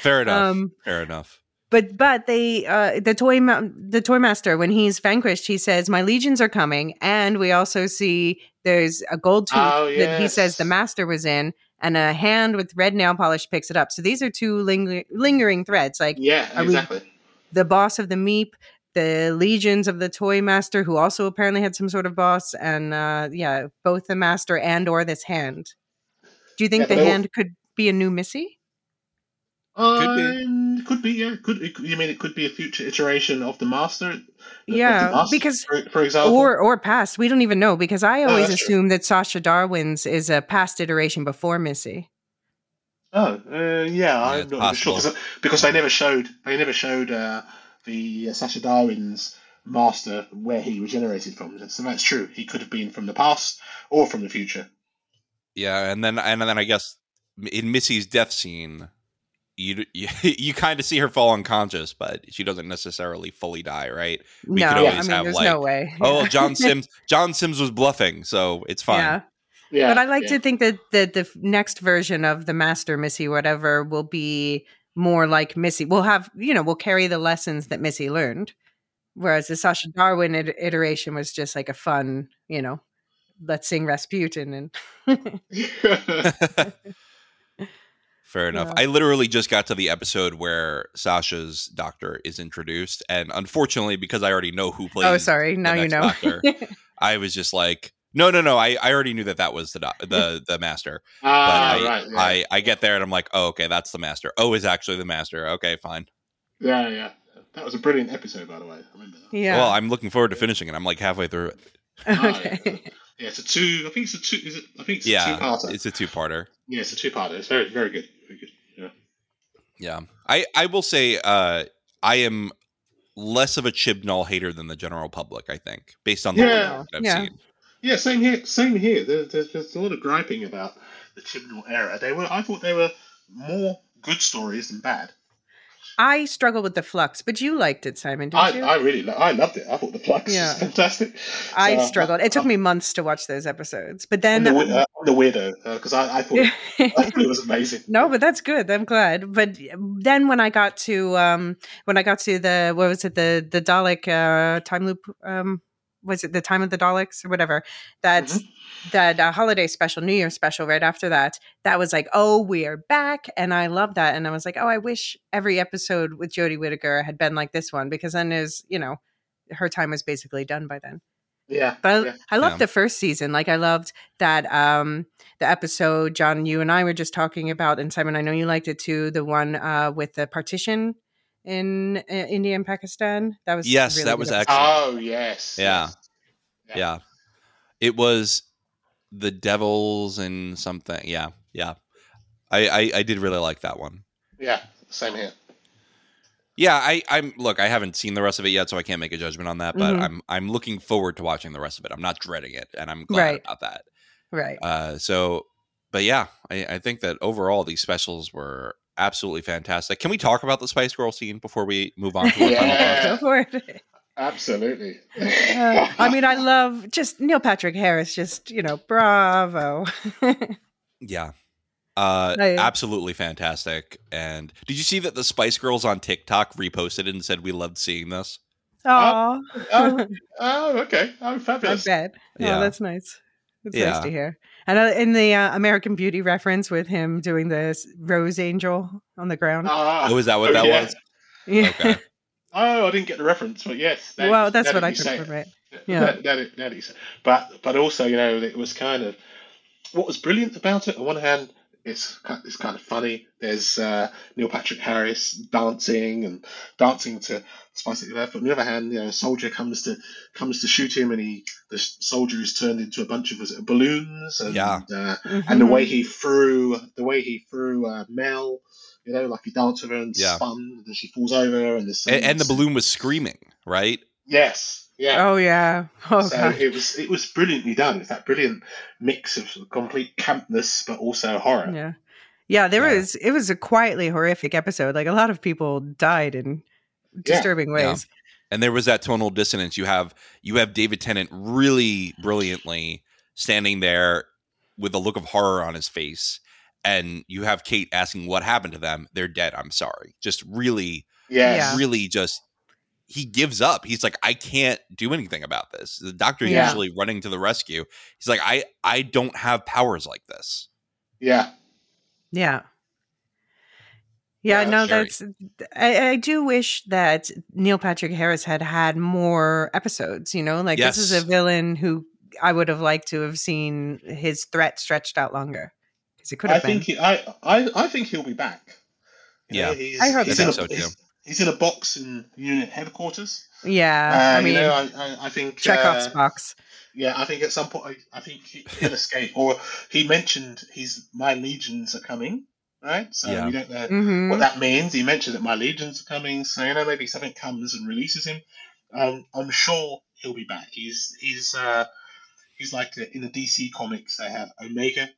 Fair enough. Um, Fair enough. But but they uh, the toy ma- the toy master, when he's vanquished, he says, "My legions are coming," and we also see there's a gold tooth oh, yes. that he says the master was in, and a hand with red nail polish picks it up. So these are two ling- lingering threads. Like, yeah, exactly. The boss of the Meep... the legions of the toy master, who also apparently had some sort of boss, and uh, yeah, both the master and or this hand. Do you think yeah, the hand all... could be a new Missy? Uh, could be, could be, yeah. Could it, you mean it could be a future iteration of the master? The, yeah, of the master, because for, for example, or or past. We don't even know, because I always oh, assume true. that Sasha Darwin's is a past iteration before Missy. Oh uh, yeah, yeah, I'm not possible. sure because they never showed. They never showed. Uh, the uh, Sasha Darwin's master, where he regenerated from. So that's true. He could have been from the past or from the future. Yeah, and then and then I guess in Missy's death scene, you you, you kind of see her fall unconscious, but she doesn't necessarily fully die, right? We no, could always yeah, I mean, have there's like, no way. oh, well, John Sims. John Sims was bluffing, so it's fine. Yeah. yeah but I like yeah. to think that that the next version of the Master, Missy, whatever, will be more like Missy. We'll have, you know, we'll carry the lessons that Missy learned, whereas the Sasha Darwin it- iteration was just like a fun, you know, let's sing Rasputin. And fair enough. Yeah. I literally just got to the episode where Sasha's doctor is introduced, and unfortunately, because I already know who plays. Oh, sorry. Now you know. Doctor, I was just like, no, no, no. I, I already knew that that was the do- the the master. Ah, but I, right, yeah. I, I get there and I'm like, oh, okay, that's the master. Oh, is actually the master. Okay, fine. Yeah, yeah. That was a brilliant episode, by the way. I remember that. Yeah. Well, I'm looking forward to finishing it. I'm like halfway through it. Okay. Oh, yeah. yeah, it's a two. I think it's a two. Is it? I think it's a yeah, two-parter. It's a two-parter. Yeah, it's a two-parter. It's very, very good. Very good. Yeah. Yeah. I, I will say, uh, I am less of a Chibnall hater than the general public. I think, based on the yeah. that I've yeah. seen. Yeah, same here. Same here. There, there's just a lot of griping about the Chibnall era. They were, I thought, they were more good stories than bad. I struggled with the Flux, but you liked it, Simon, didn't I, you? I really, lo- I loved it. I thought the Flux yeah. was fantastic. So, I struggled. It took me months to watch those episodes, but then I'm the, uh, I'm the weirdo because uh, I, I, thought, I thought it was amazing. No, but that's good. I'm glad. But then when I got to um, when I got to the what was it the the Dalek uh, time loop. Um, was it the time of the Daleks or whatever? That's mm-hmm. that uh, holiday special, New Year's special right after that. That was like, oh, we are back. And I love that. And I was like, oh, I wish every episode with Jodie Whittaker had been like this one, because then there's, you know, her time was basically done by then. Yeah. But I, yeah. I loved yeah. the first season. Like I loved that, um, the episode, John, you and I were just talking about, and Simon, I know you liked it too. The one uh, with the partition in uh, India and Pakistan. That was yes, really that was excellent. Oh yes, yeah. yeah, yeah. It was the devils and something. Yeah, yeah. I, I I did really like that one. Yeah, same here. Yeah, I I'm look. I haven't seen the rest of it yet, so I can't make a judgment on that. But mm-hmm. I'm I'm looking forward to watching the rest of it. I'm not dreading it, and I'm glad right. about that. Right. Uh. So, but yeah, I I think that overall these specials were absolutely fantastic. Can we talk about the Spice Girl scene before we move on to our yeah. final part? Absolutely. uh, I mean, I love just Neil Patrick Harris, just, you know, bravo. yeah. Uh, I, absolutely fantastic. And did you see that the Spice Girls on TikTok reposted and said, "We loved seeing this"? Oh, oh, oh, okay. Oh, fabulous. I bet. Yeah. Oh, that's nice. It's yeah. nice to hear. And uh, in the uh, American Beauty reference with him doing the rose angel on the ground. Uh, oh, is that what oh, that yeah. was? Yeah. Okay. Oh, I didn't get the reference, but yes. That, well, that's that what I took from it. Yeah. That, that, that is, but, but also, you know, it was kind of, what was brilliant about it, on one hand, It's it's kind of funny. There's uh, Neil Patrick Harris dancing and dancing to Spice It Up. On the other hand, you know, a soldier comes to comes to shoot him, and he the soldier is turned into a bunch of uh, balloons. And, yeah. Uh, mm-hmm. And the way he threw the way he threw uh, Mel, you know, like he danced with her and yeah. spun, and she falls over, and this and, and the balloon was screaming, right? Yes. Yeah. Oh yeah. Oh, so God. it was it was brilliantly done. It's that brilliant mix of complete campness but also horror. Yeah. Yeah, there yeah. was it was a quietly horrific episode. Like a lot of people died in disturbing yeah. ways. Yeah. And there was that tonal dissonance. You have you have David Tennant really brilliantly standing there with a look of horror on his face, and you have Kate asking what happened to them. They're dead, I'm sorry. Just really yes. really just he gives up. He's like, I can't do anything about this. The doctor yeah. usually running to the rescue. He's like, I, I don't have powers like this. Yeah. Yeah. Yeah. yeah no, that's, I, I do wish that Neil Patrick Harris had had more episodes, you know, like yes. this is a villain who I would have liked to have seen his threat stretched out longer. Cause it could have I been. Think he, I, I, I think he'll be back. You yeah. know, he's, I hope he's so too. He's in a box in UNIT headquarters. Yeah, uh, I mean, you know, I, I, I think Chekhov's uh, box. Yeah, I think at some point, I, I think he, he'll escape. Or he mentioned he's my legions are coming, right? So yeah. we don't know mm-hmm. what that means. He mentioned that my legions are coming. So you know, maybe something comes and releases him. Um, I'm sure he'll be back. He's he's uh, he's like the, in the D C comics they have Omega.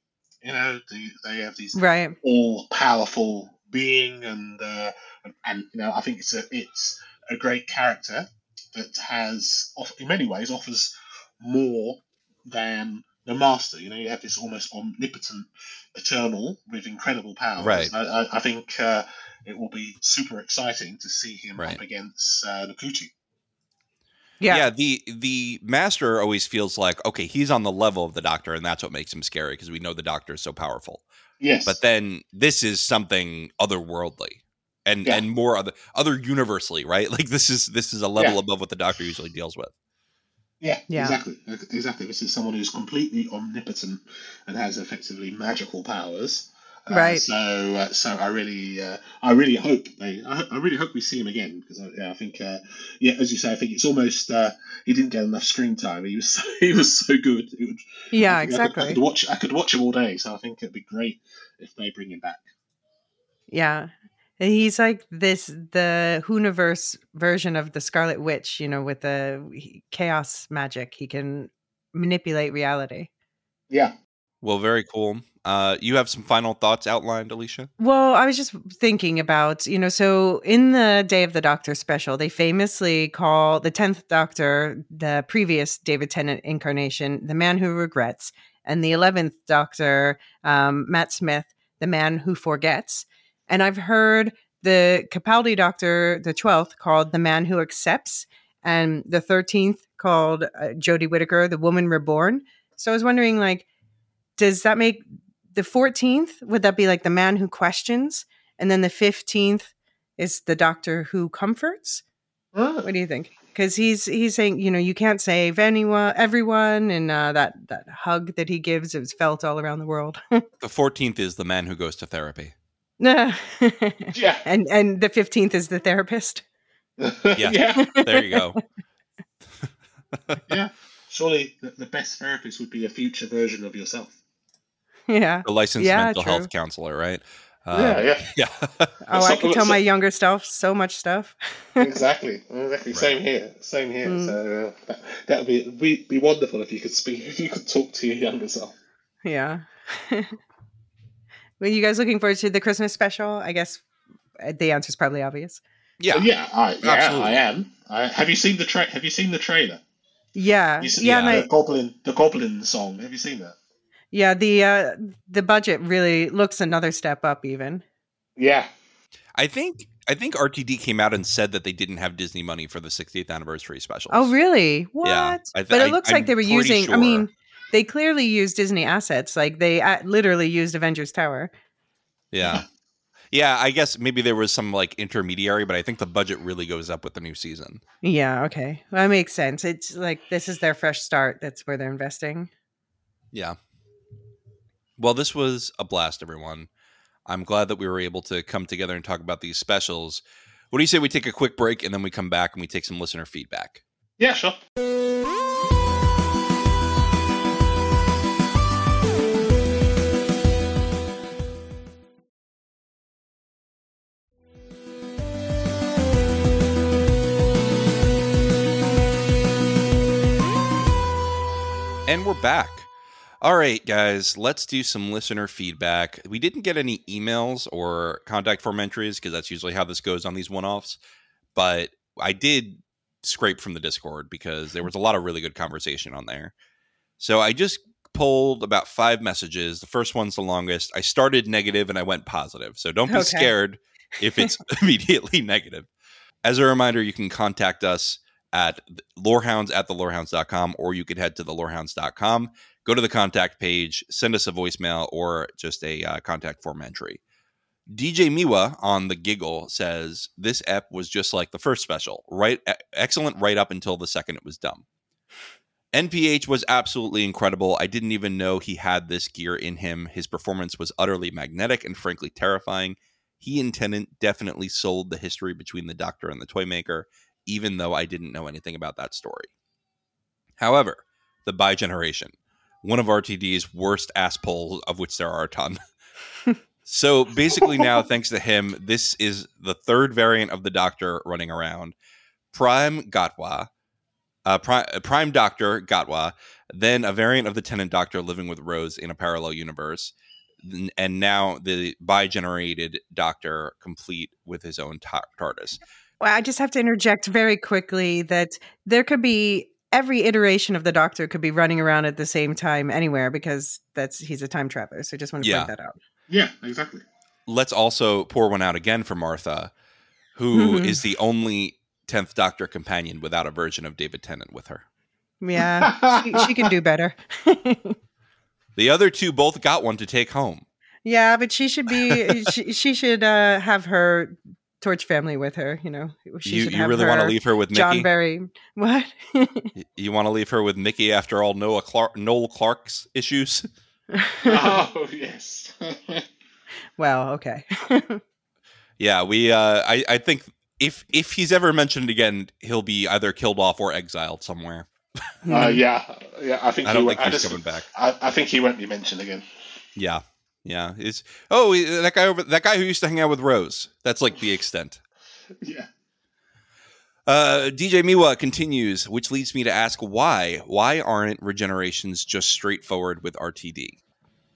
You know, the, they have these right. all powerful being and. Uh, And you know, I think it's a it's a great character that has, in many ways, offers more than the Master. You know, you have this almost omnipotent Eternal with incredible powers. Right. I, I think uh, it will be super exciting to see him right. up against uh, Ncuti. Yeah. yeah, the the Master always feels like, okay, he's on the level of the Doctor, and that's what makes him scary because we know the Doctor is so powerful. Yes, but then this is something otherworldly. And yeah. and more other other universally, right? Like this is this is a level yeah. above what the Doctor usually deals with. Yeah, yeah, exactly, exactly. This is someone who's completely omnipotent and has effectively magical powers. Uh, right. So uh, so I really uh, I really hope they I, I really hope we see him again because I, yeah, I think uh, yeah as you say I think it's almost uh, he didn't get enough screen time. He was so, he was so good. It would, yeah, I exactly. I could, I could watch I could watch him all day. So I think it'd be great if they bring him back. Yeah. He's like this, the Hooniverse version of the Scarlet Witch, you know, with the chaos magic. He can manipulate reality. Yeah. Well, very cool. Uh, you have some final thoughts outlined, Alicia? Well, I was just thinking about, you know, so in the Day of the Doctor special, they famously call the tenth Doctor, the previous David Tennant incarnation, the man who regrets, and the eleventh Doctor, um, Matt Smith, the man who forgets. And I've heard the Capaldi Doctor, the twelfth, called the man who accepts, and the thirteenth called uh, Jodie Whittaker, the woman reborn. So I was wondering, like, does that make the fourteenth? Would that be like the man who questions? And then the fifteenth is the Doctor who comforts? Oh. What do you think? Because he's he's saying, you know, you can't save anyone, everyone. And uh, that, that hug that he gives, it was felt all around the world. The fourteenth is the man who goes to therapy. No. yeah. And and the fifteenth is the therapist. yeah. yeah. There you go. yeah. Surely the, the best therapist would be a future version of yourself. Yeah. A licensed yeah, mental true. health counselor, right? Uh, yeah, yeah. yeah. oh, I could tell my younger self so much stuff. exactly. Exactly. Right. Same here. Same here. Mm. So uh, that, that would be, be be wonderful if you could speak if you could talk to your younger self. Yeah. Were you guys looking forward to the Christmas special? I guess the answer is probably obvious. Yeah, yeah, I, yeah, absolutely. I am. I, have you seen the tra- Have you seen the trailer? Yeah, seen, yeah. The, I, goblin, the goblin song. Have you seen that? Yeah, the uh, the budget really looks another step up, even. Yeah, I think I think R T D came out and said that they didn't have Disney money for the sixtieth anniversary special. Oh, really? What? Yeah, th- but it looks I, like I'm they were using. Sure. I mean. They clearly used Disney assets. Like they literally used Avengers Tower. Yeah. Yeah. I guess maybe there was some like intermediary, but I think the budget really goes up with the new season. Yeah. Okay. Well, that makes sense. It's like, this is their fresh start. That's where they're investing. Yeah. Well, this was a blast, everyone. I'm glad that we were able to come together and talk about these specials. What do you say we take a quick break and then we come back and we take some listener feedback? Yeah, sure. And we're back. All right, guys, let's do some listener feedback. We didn't get any emails or contact form entries because that's usually how this goes on these one-offs. But I did scrape from the Discord because there was a lot of really good conversation on there. So I just pulled about five messages. The first one's the longest. I started negative and I went positive. So don't be okay. scared if it's immediately negative. As a reminder, you can contact us at lorehounds at the lorehounds dot com, or you could head to the lorehounds dot com. Go to the contact page, send us a voicemail, or just a uh, contact form entry. D J Miwa on The Giggle says, this ep was just like the first special. Right, excellent right up until the second it was dumb. N P H was absolutely incredible. I didn't even know he had this gear in him. His performance was utterly magnetic and frankly terrifying. He and Tennant definitely sold the history between the Doctor and the Toymaker, even though I didn't know anything about that story. However, the Bi Generation, one of R T D's worst ass polls, of which there are a ton. So basically now, thanks to him, this is the third variant of the Doctor running around. Prime Gatwa, uh, Prime, Prime Doctor Gatwa, then a variant of the Tennant Doctor living with Rose in a parallel universe, and now the bi-generated Doctor complete with his own tar- TARDIS. Well, I just have to interject very quickly that there could be every iteration of the Doctor could be running around at the same time anywhere because that's he's a time traveler. So I just want to yeah. point that out. Yeah, exactly. Let's also pour one out again for Martha, who mm-hmm. is the only tenth Doctor companion without a version of David Tennant with her. Yeah, she, she can do better. The other two both got one to take home. Yeah, but she should be. she, she should uh, have her Torch family with her, you know. She you should you have really want to leave her with Mickey? John Barry. What? You want to leave her with Mickey after all Noah Clark, Noel Clark's issues? Oh, yes. Well, okay. Yeah, we. Uh, I, I think if if he's ever mentioned again, he'll be either killed off or exiled somewhere. uh, yeah, yeah. I think I don't he, think I he's just, coming back. I, I think he won't be mentioned again. Yeah. Yeah, it's oh that guy over that guy who used to hang out with Rose. That's like the extent. Yeah. Uh, D J Miwa continues, which leads me to ask why why aren't regenerations just straightforward with R T D?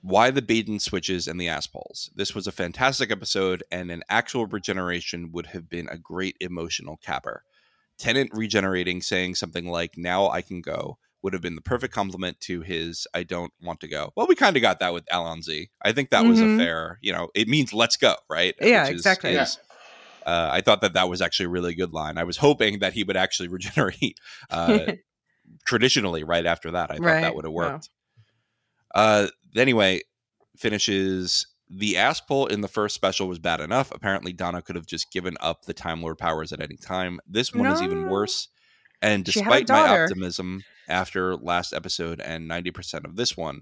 Why the bait and switches and the ass polls? This was a fantastic episode, and an actual regeneration would have been a great emotional capper. Tennant regenerating, saying something like "Now I can go." would have been the perfect compliment to his "I don't want to go." Well, we kind of got that with Alonzi. I think that mm-hmm. was a fair, you know, it means let's go, right? Yeah, Which is, exactly. Is, yeah. Uh, I thought that that was actually a really good line. I was hoping that he would actually regenerate uh, traditionally right after that. I thought right. that would have worked. Wow. Uh, anyway, finishes, the ass pull in the first special was bad enough. Apparently Donna could have just given up the Time Lord powers at any time. This one no. is even worse. And despite my optimism after last episode and ninety percent of this one,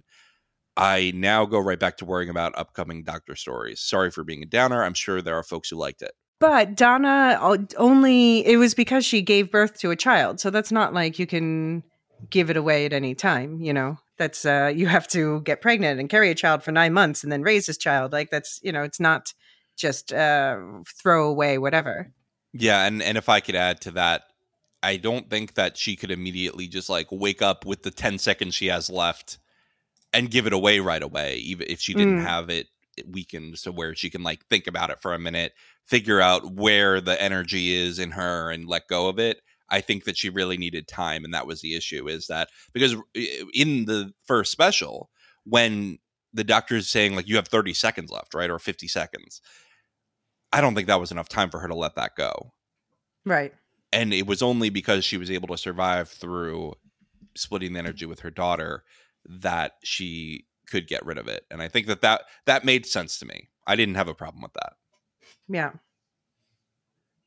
I now go right back to worrying about upcoming Doctor stories. Sorry for being a downer. I'm sure there are folks who liked it. But Donna only, it was because she gave birth to a child. So that's not like you can give it away at any time. You know, that's, uh, you have to get pregnant and carry a child for nine months and then raise this child. Like that's, you know, it's not just uh, throw away whatever. Yeah. And, and if I could add to that, I don't think that she could immediately just like wake up with the ten seconds she has left and give it away right away, even if she didn't mm. have it weakened to where she can like think about it for a minute, figure out where the energy is in her and let go of it. I think that she really needed time. And that was the issue, is that because in the first special, when the Doctor is saying like you have thirty seconds left, right? Or fifty seconds. I don't think that was enough time for her to let that go. Right. And it was only because she was able to survive through splitting the energy with her daughter that she could get rid of it. And I think that that, that made sense to me. I didn't have a problem with that. Yeah.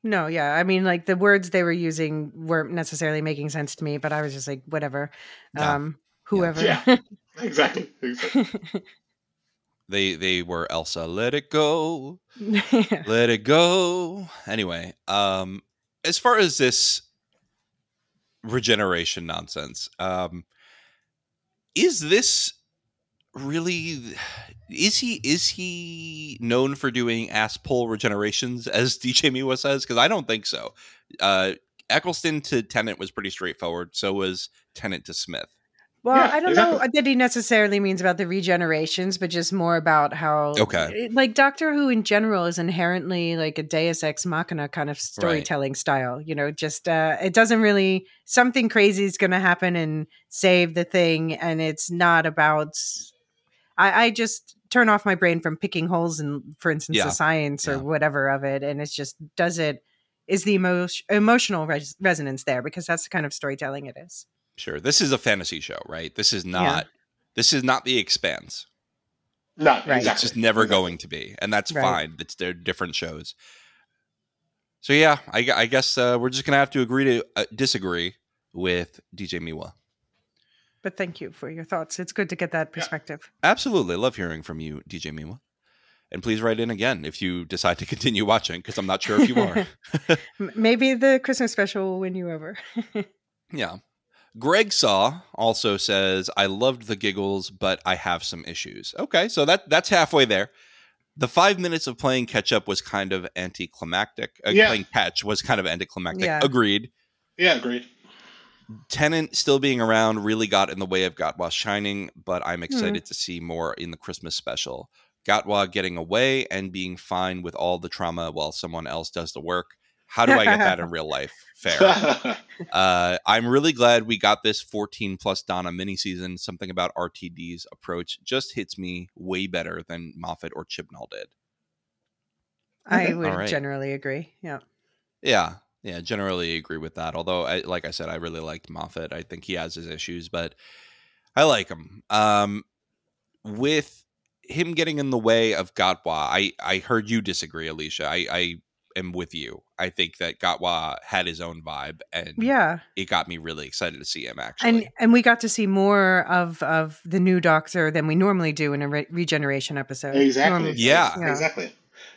No, yeah. I mean, like the words they were using weren't necessarily making sense to me, but I was just like, whatever. Um, yeah. Whoever. Yeah, exactly. exactly. They they were Elsa. Let it go. Let it go. Anyway, um, as far as this regeneration nonsense, um, is this really is he is he known for doing ass pull regenerations, as D J Miwa says? Because I don't think so. Uh, Eccleston to Tennant was pretty straightforward. So was Tennant to Smith. Well, yeah, I don't exactly. know that he necessarily means about the regenerations, but just more about how, okay. like Doctor Who in general is inherently like a Deus Ex Machina kind of storytelling right. style. You know, just uh, it doesn't really, something crazy is going to happen and save the thing. And it's not about, I, I just turn off my brain from picking holes in, for instance, yeah. the science or yeah. whatever of it. And it's just, does it, is the emo- emotional res- resonance there? Because that's the kind of storytelling it is. Sure. This is a fantasy show, right? This is not yeah. this is not The Expanse. No, right. It's just never exactly. going to be. And that's right. fine. It's they're different shows. So yeah, I, I guess uh, we're just going to have to agree to uh, disagree with D J Miwa. But thank you for your thoughts. It's good to get that perspective. Yeah. Absolutely. Love hearing from you, D J Miwa. And please write in again if you decide to continue watching, because I'm not sure if you are. Maybe the Christmas special will win you over. yeah. Greg Saw also says, I loved The Giggles, but I have some issues. Okay, so that that's halfway there. The five minutes of playing catch up was kind of anticlimactic. Uh, yeah. Playing catch was kind of anticlimactic. Yeah. Agreed. Yeah, agreed. Tennant still being around really got in the way of Gatwa shining, but I'm excited mm. to see more in the Christmas special. Gatwa getting away and being fine with all the trauma while someone else does the work. How do I get that in real life? Fair. uh, I'm really glad we got this fourteen plus Donna mini-season. Something about R T D's approach just hits me way better than Moffat or Chibnall did. I would right. generally agree. Yeah. Yeah. Yeah. Generally agree with that. Although, I, like I said, I really liked Moffat. I think he has his issues, but I like him. Um, with him getting in the way of Gatwa, I, I heard you disagree, Alicia. I, I am with you. I think that Gatwa had his own vibe, and yeah. it got me really excited to see him actually. And and we got to see more of, of the new Doctor than we normally do in a re- regeneration episode. Exactly. Yeah. yeah, exactly.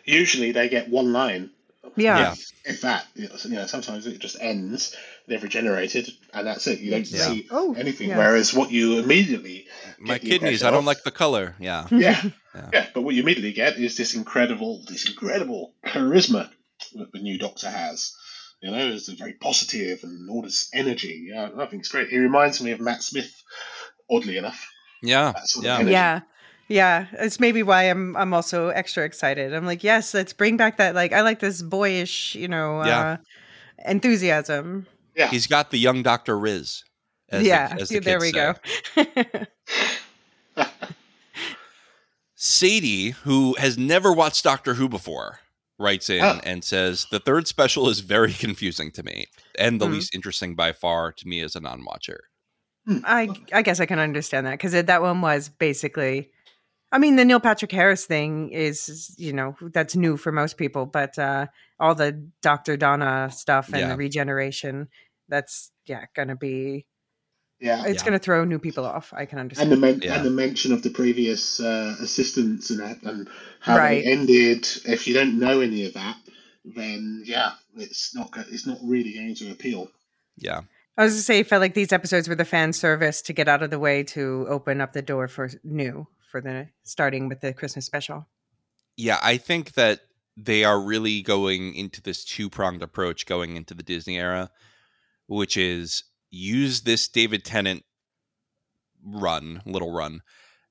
Usually they get one line. Yeah. If, if that, you know, sometimes it just ends. They've regenerated, and that's it. You don't yeah. see oh, anything. Yeah. Whereas what you immediately my kidneys. I don't of, like the color. Yeah. Yeah. yeah. Yeah. But what you immediately get is this incredible, this incredible charisma that the new Doctor has, you know, is very positive and all this energy. Yeah, I think it's great. He reminds me of Matt Smith, oddly enough. Yeah, yeah, yeah, yeah. It's maybe why I'm I'm also extra excited. I'm like, yes, let's bring back that. Like, I like this boyish, you know, yeah. uh, enthusiasm. Yeah, he's got the young Doctor Riz. As yeah, the, as the there we say. Go. Sadie, who has never watched Doctor Who before, writes in oh. and says, the third special is very confusing to me and the mm-hmm. least interesting by far to me as a non-watcher. I I guess I can understand that, because that one was basically, I mean, the Neil Patrick Harris thing is, you know, that's new for most people, but uh, all the Doctor Donna stuff and yeah. the regeneration, that's, yeah, going to be, yeah, it's yeah. going to throw new people off. I can understand. And the, men- yeah. and the mention of the previous uh, assistants and, and how right. they ended. If you don't know any of that, then yeah, it's not go- it's not really going to appeal. Yeah, I was going to say, it felt like these episodes were the fan service to get out of the way to open up the door for new for the starting with the Christmas special. Yeah, I think that they are really going into this two-pronged approach going into the Disney era, which is, use this David Tennant run, little run,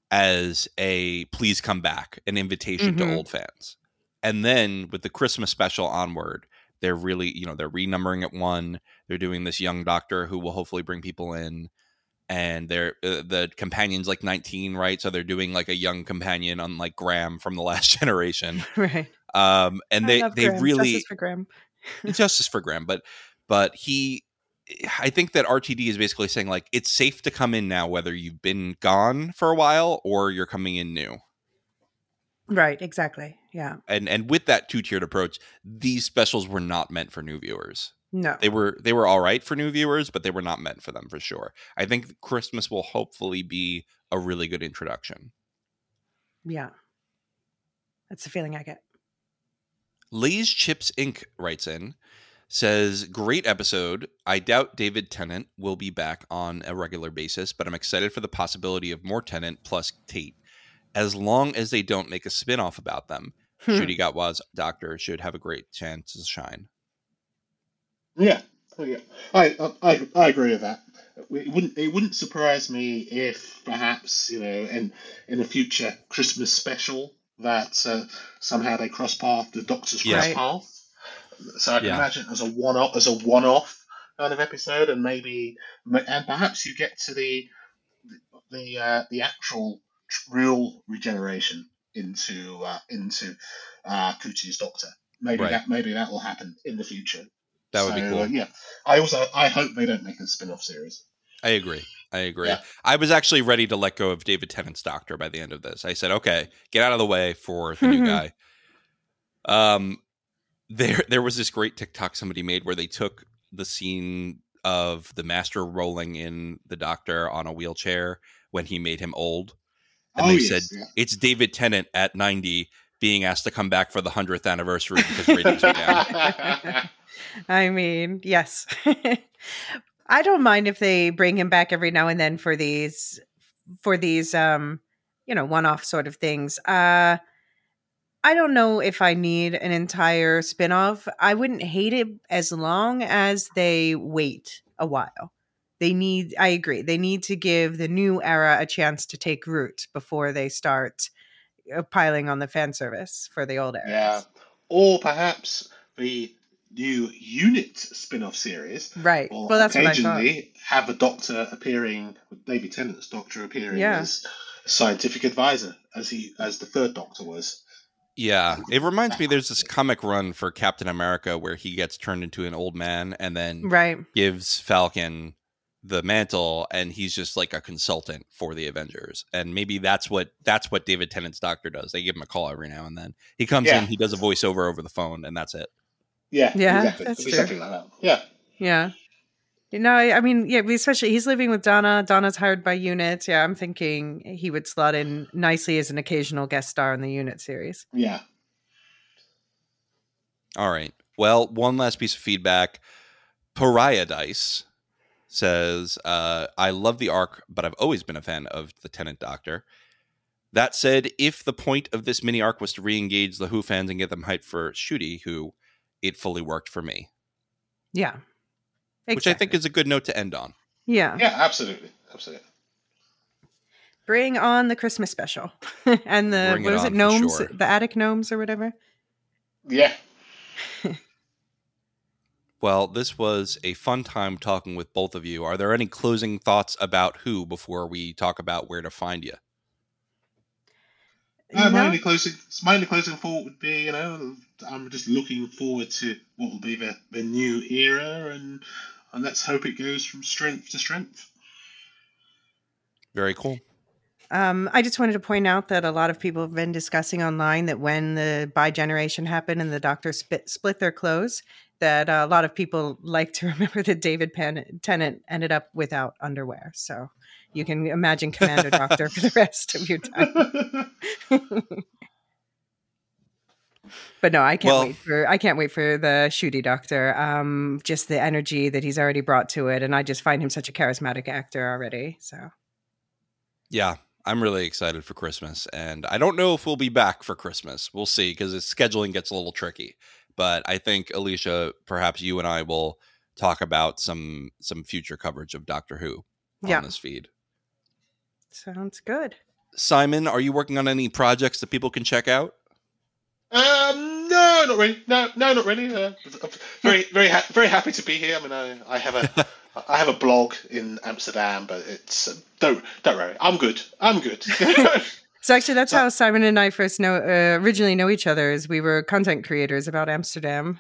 as a please come back, an invitation mm-hmm. to old fans. And then with the Christmas special onward, they're really, you know, they're renumbering at one. They're doing this young Doctor who will hopefully bring people in. And they're uh, the companion's like nineteen, right? So they're doing like a young companion on like Graham from The Last Generation. Right. Um, and I they, love they Graham. Really. Justice for Graham. Justice for Graham. But, but he. I think that R T D is basically saying, like, it's safe to come in now, whether you've been gone for a while or you're coming in new. Right, exactly. Yeah. And and with that two-tiered approach, these specials were not meant for new viewers. No. They were they were all right for new viewers, but they were not meant for them for sure. I think Christmas will hopefully be a really good introduction. Yeah. That's the feeling I get. Lee's Chips Incorporated writes in, says, great episode. I doubt David Tennant will be back on a regular basis, but I'm excited for the possibility of more Tennant plus Tate, as long as they don't make a spinoff about them. Hmm. Ncuti Gatwa's Doctor should have a great chance to shine. Yeah, yeah. I, I I agree with that. It wouldn't it wouldn't surprise me if perhaps, you know, in in a future Christmas special that uh, somehow they cross path, the Doctor's yeah. cross path. So I can yeah. imagine as a one off as a one off kind of episode, and maybe and perhaps you get to the the uh, the actual real regeneration into uh, into uh, Coote's Doctor. Maybe right. that maybe that will happen in the future. That would so, be cool. Uh, yeah. I also I hope they don't make a spin-off series. I agree. I agree. Yeah. I was actually ready to let go of David Tennant's Doctor by the end of this. I said, okay, get out of the way for the new guy. Um, there there was this great TikTok somebody made where they took the scene of the Master rolling in the Doctor on a wheelchair when he made him old. And oh, they yes, said, yeah. it's David Tennant at ninety being asked to come back for the hundredth anniversary because ratings are down. I mean, yes. I don't mind if they bring him back every now and then for these, for these, um, you know, one-off sort of things. Uh, I don't know if I need an entire spinoff. I wouldn't hate it as long as they wait a while. They need, I agree, they need to give the new era a chance to take root before they start piling on the fan service for the old era. Yeah. Or perhaps the new UNIT spin-off series. Right. Or well, that's occasionally have a Doctor appearing, David Tennant's Doctor appearing yeah. as a scientific advisor, as he as the third Doctor was. Yeah. It reminds me there's this comic run for Captain America where he gets turned into an old man and then right. gives Falcon the mantle, and he's just like a consultant for the Avengers. And maybe that's what that's what David Tennant's Doctor does. They give him a call every now and then. He comes yeah. in, he does a voiceover over the phone, and that's it. Yeah, yeah, exactly. That's true. Something like that. Yeah, yeah. You know, I, I mean, yeah. Especially, he's living with Donna. Donna's hired by UNIT. Yeah, I'm thinking he would slot in nicely as an occasional guest star in the UNIT series. Yeah. All right. Well, one last piece of feedback. Pariah Dice says, uh, "I love the arc, but I've always been a fan of the Tennant Doctor. That said, if the point of this mini arc was to re-engage the Who fans and get them hyped for Ncuti, who." It fully worked for me. Yeah. Exactly. Which I think is a good note to end on. Yeah. Yeah, absolutely. Absolutely. Bring on the Christmas special. And the, Bring what it was it, gnomes? Sure. The attic gnomes or whatever? Yeah. Well, this was a fun time talking with both of you. Are there any closing thoughts about Who before we talk about where to find you? Uh, my, only closing, my only closing thought would be, you know, I'm just looking forward to what will be the, the new era, and and let's hope it goes from strength to strength. Very cool. Um, I just wanted to point out that a lot of people have been discussing online that when the bi-generation happened and the Doctor spit, split their clothes, that uh, a lot of people like to remember that David Pan- Tennant ended up without underwear. So you can imagine Commander Doctor for the rest of your time. But no, I can't well, wait for I can't wait for the Ncuti Doctor. Um, just the energy that he's already brought to it, and I just find him such a charismatic actor already. So, yeah, I'm really excited for Christmas, and I don't know if we'll be back for Christmas. We'll see, because his scheduling gets a little tricky. But I think Alicia, perhaps you and I will talk about some some future coverage of Doctor Who on yeah. this feed. Sounds good. Simon, are you working on any projects that people can check out? Um, no, not really. No, no, not really. Uh, I'm very, very, ha- very happy to be here. I mean, I, I have a, I have a blog in Amsterdam, but it's uh, don't, don't worry. I'm good. I'm good. So actually, that's how Simon and I first know, uh, originally know each other. Is we were content creators about Amsterdam.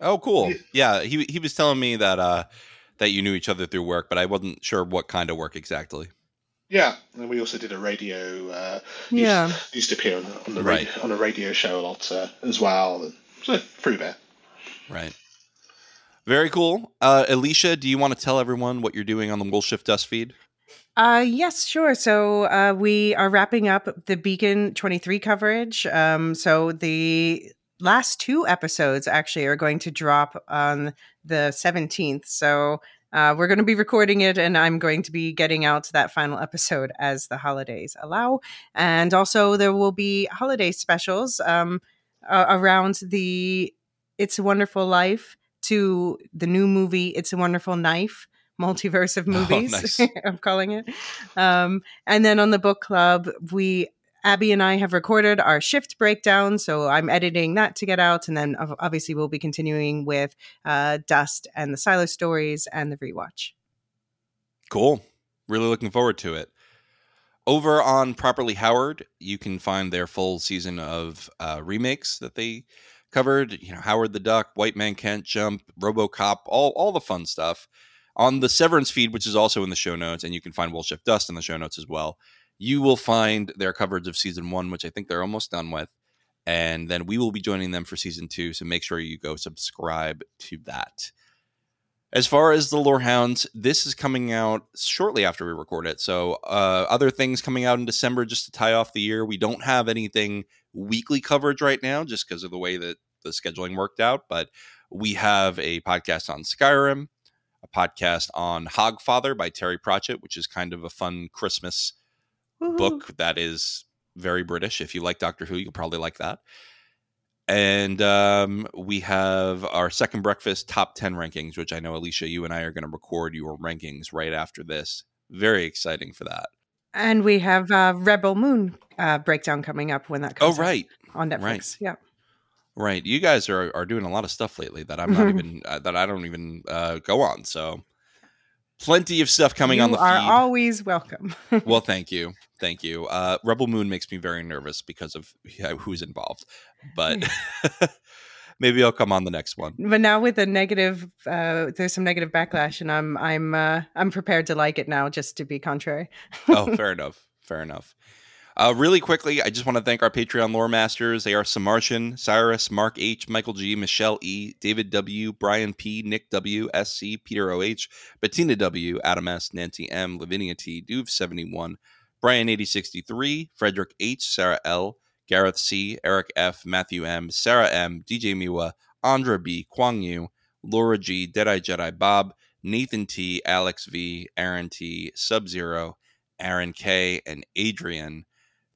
Oh, cool. Yeah, he he was telling me that uh that you knew each other through work, but I wasn't sure what kind of work exactly. Yeah, and we also did a radio. Uh, yeah, used, used to appear on, on the radio, right. on a radio show a lot uh, as well. And so through there, right? Very cool. Uh, Alicia, do you want to tell everyone what you're doing on the Wolf Shift Dust feed? Uh, yes, sure. So uh, we are wrapping up the Beacon twenty-three coverage. Um, so the last two episodes actually are going to drop on the seventeenth. So uh, we're going to be recording it, and I'm going to be getting out that final episode as the holidays allow. And also there will be holiday specials um, uh, around the It's a Wonderful Life to the new movie It's a Wonderful Knife. Multiverse of movies, oh, nice. I'm calling it. Um, and then on the book club, we Abby and I have recorded our shift breakdown, so I'm editing that to get out. And then obviously we'll be continuing with uh, Dust and the Silo stories and the rewatch. Cool. Really looking forward to it. Over on Properly Howard, you can find their full season of uh, remakes that they covered. You know, Howard the Duck, White Man Can't Jump, RoboCop, all all the fun stuff. On the Severance feed, which is also in the show notes, and you can find We'll Shift Dust in the show notes as well, you will find their coverage of season one, which I think they're almost done with. And then we will be joining them for season two, so make sure you go subscribe to that. As far as the Lorehounds, this is coming out shortly after we record it. So uh, other things coming out in December just to tie off the year. We don't have anything weekly coverage right now just because of the way that the scheduling worked out. But we have a podcast on Skyrim, podcast on Hogfather by Terry Pratchett, which is kind of a fun Christmas Woo-hoo. book that is very British. If you like Doctor Who, you'll probably like that. And um, we have our Second Breakfast top ten rankings, which I know, Alicia, you and I are going to record your rankings right after this. Very exciting for that. And we have uh, Rebel Moon uh, breakdown coming up when that comes oh, right. out on Netflix. Right. Yeah. Right. You guys are are doing a lot of stuff lately that I'm not even uh, that I don't even uh, go on. So plenty of stuff coming you on the feed. You are always welcome. Well, thank you. Thank you. Uh, Rebel Moon makes me very nervous because of yeah, who's involved. But maybe I'll come on the next one. But now with the negative, uh, there's some negative backlash, and I'm I'm uh, I'm prepared to like it now just to be contrary. Oh, fair enough. Fair enough. Uh, really quickly, I just want to thank our Patreon lore masters. They are Samartian, Cyrus, Mark H, Michael G, Michelle E, David W, Brian P, Nick W, S C, Peter O H, Bettina W, Adam S, Nancy M, Lavinia T, Duve seventy-one, Brian eighty sixty-three, Frederick H, Sarah L, Gareth C, Eric F, Matthew M, Sarah M, D J Miwa, Andra B, Kwang Yu, Laura G, Deadeye Jedi Bob, Nathan T, Alex V, Aaron T, Sub-Zero, Aaron K, and Adrian.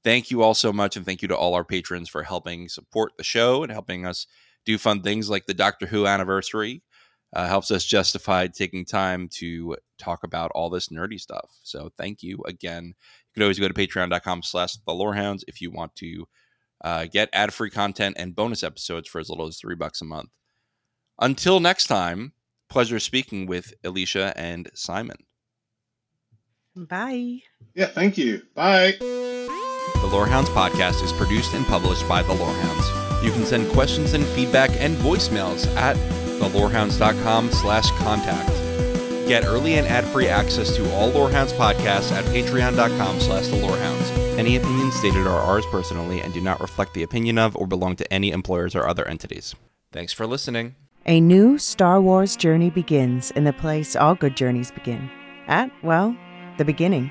Thank you all so much, and thank you to all our patrons for helping support the show and helping us do fun things like the Doctor Who anniversary. Uh, helps us justify taking time to talk about all this nerdy stuff. So thank you again. You can always go to patreon.com slash thelorehounds if you want to uh, get ad-free content and bonus episodes for as little as three bucks a month. Until next time, pleasure speaking with Alicia and Simon. Bye. Yeah, thank you. Bye. The Lorehounds podcast is produced and published by The Lorehounds. You can send questions and feedback and voicemails at thelorehounds.com slash contact. Get early and ad-free access to all Lorehounds podcasts at patreon.com slash thelorehounds. Any opinions stated are ours personally and do not reflect the opinion of or belong to any employers or other entities. Thanks for listening. A new Star Wars journey begins in the place all good journeys begin. At, well, the beginning.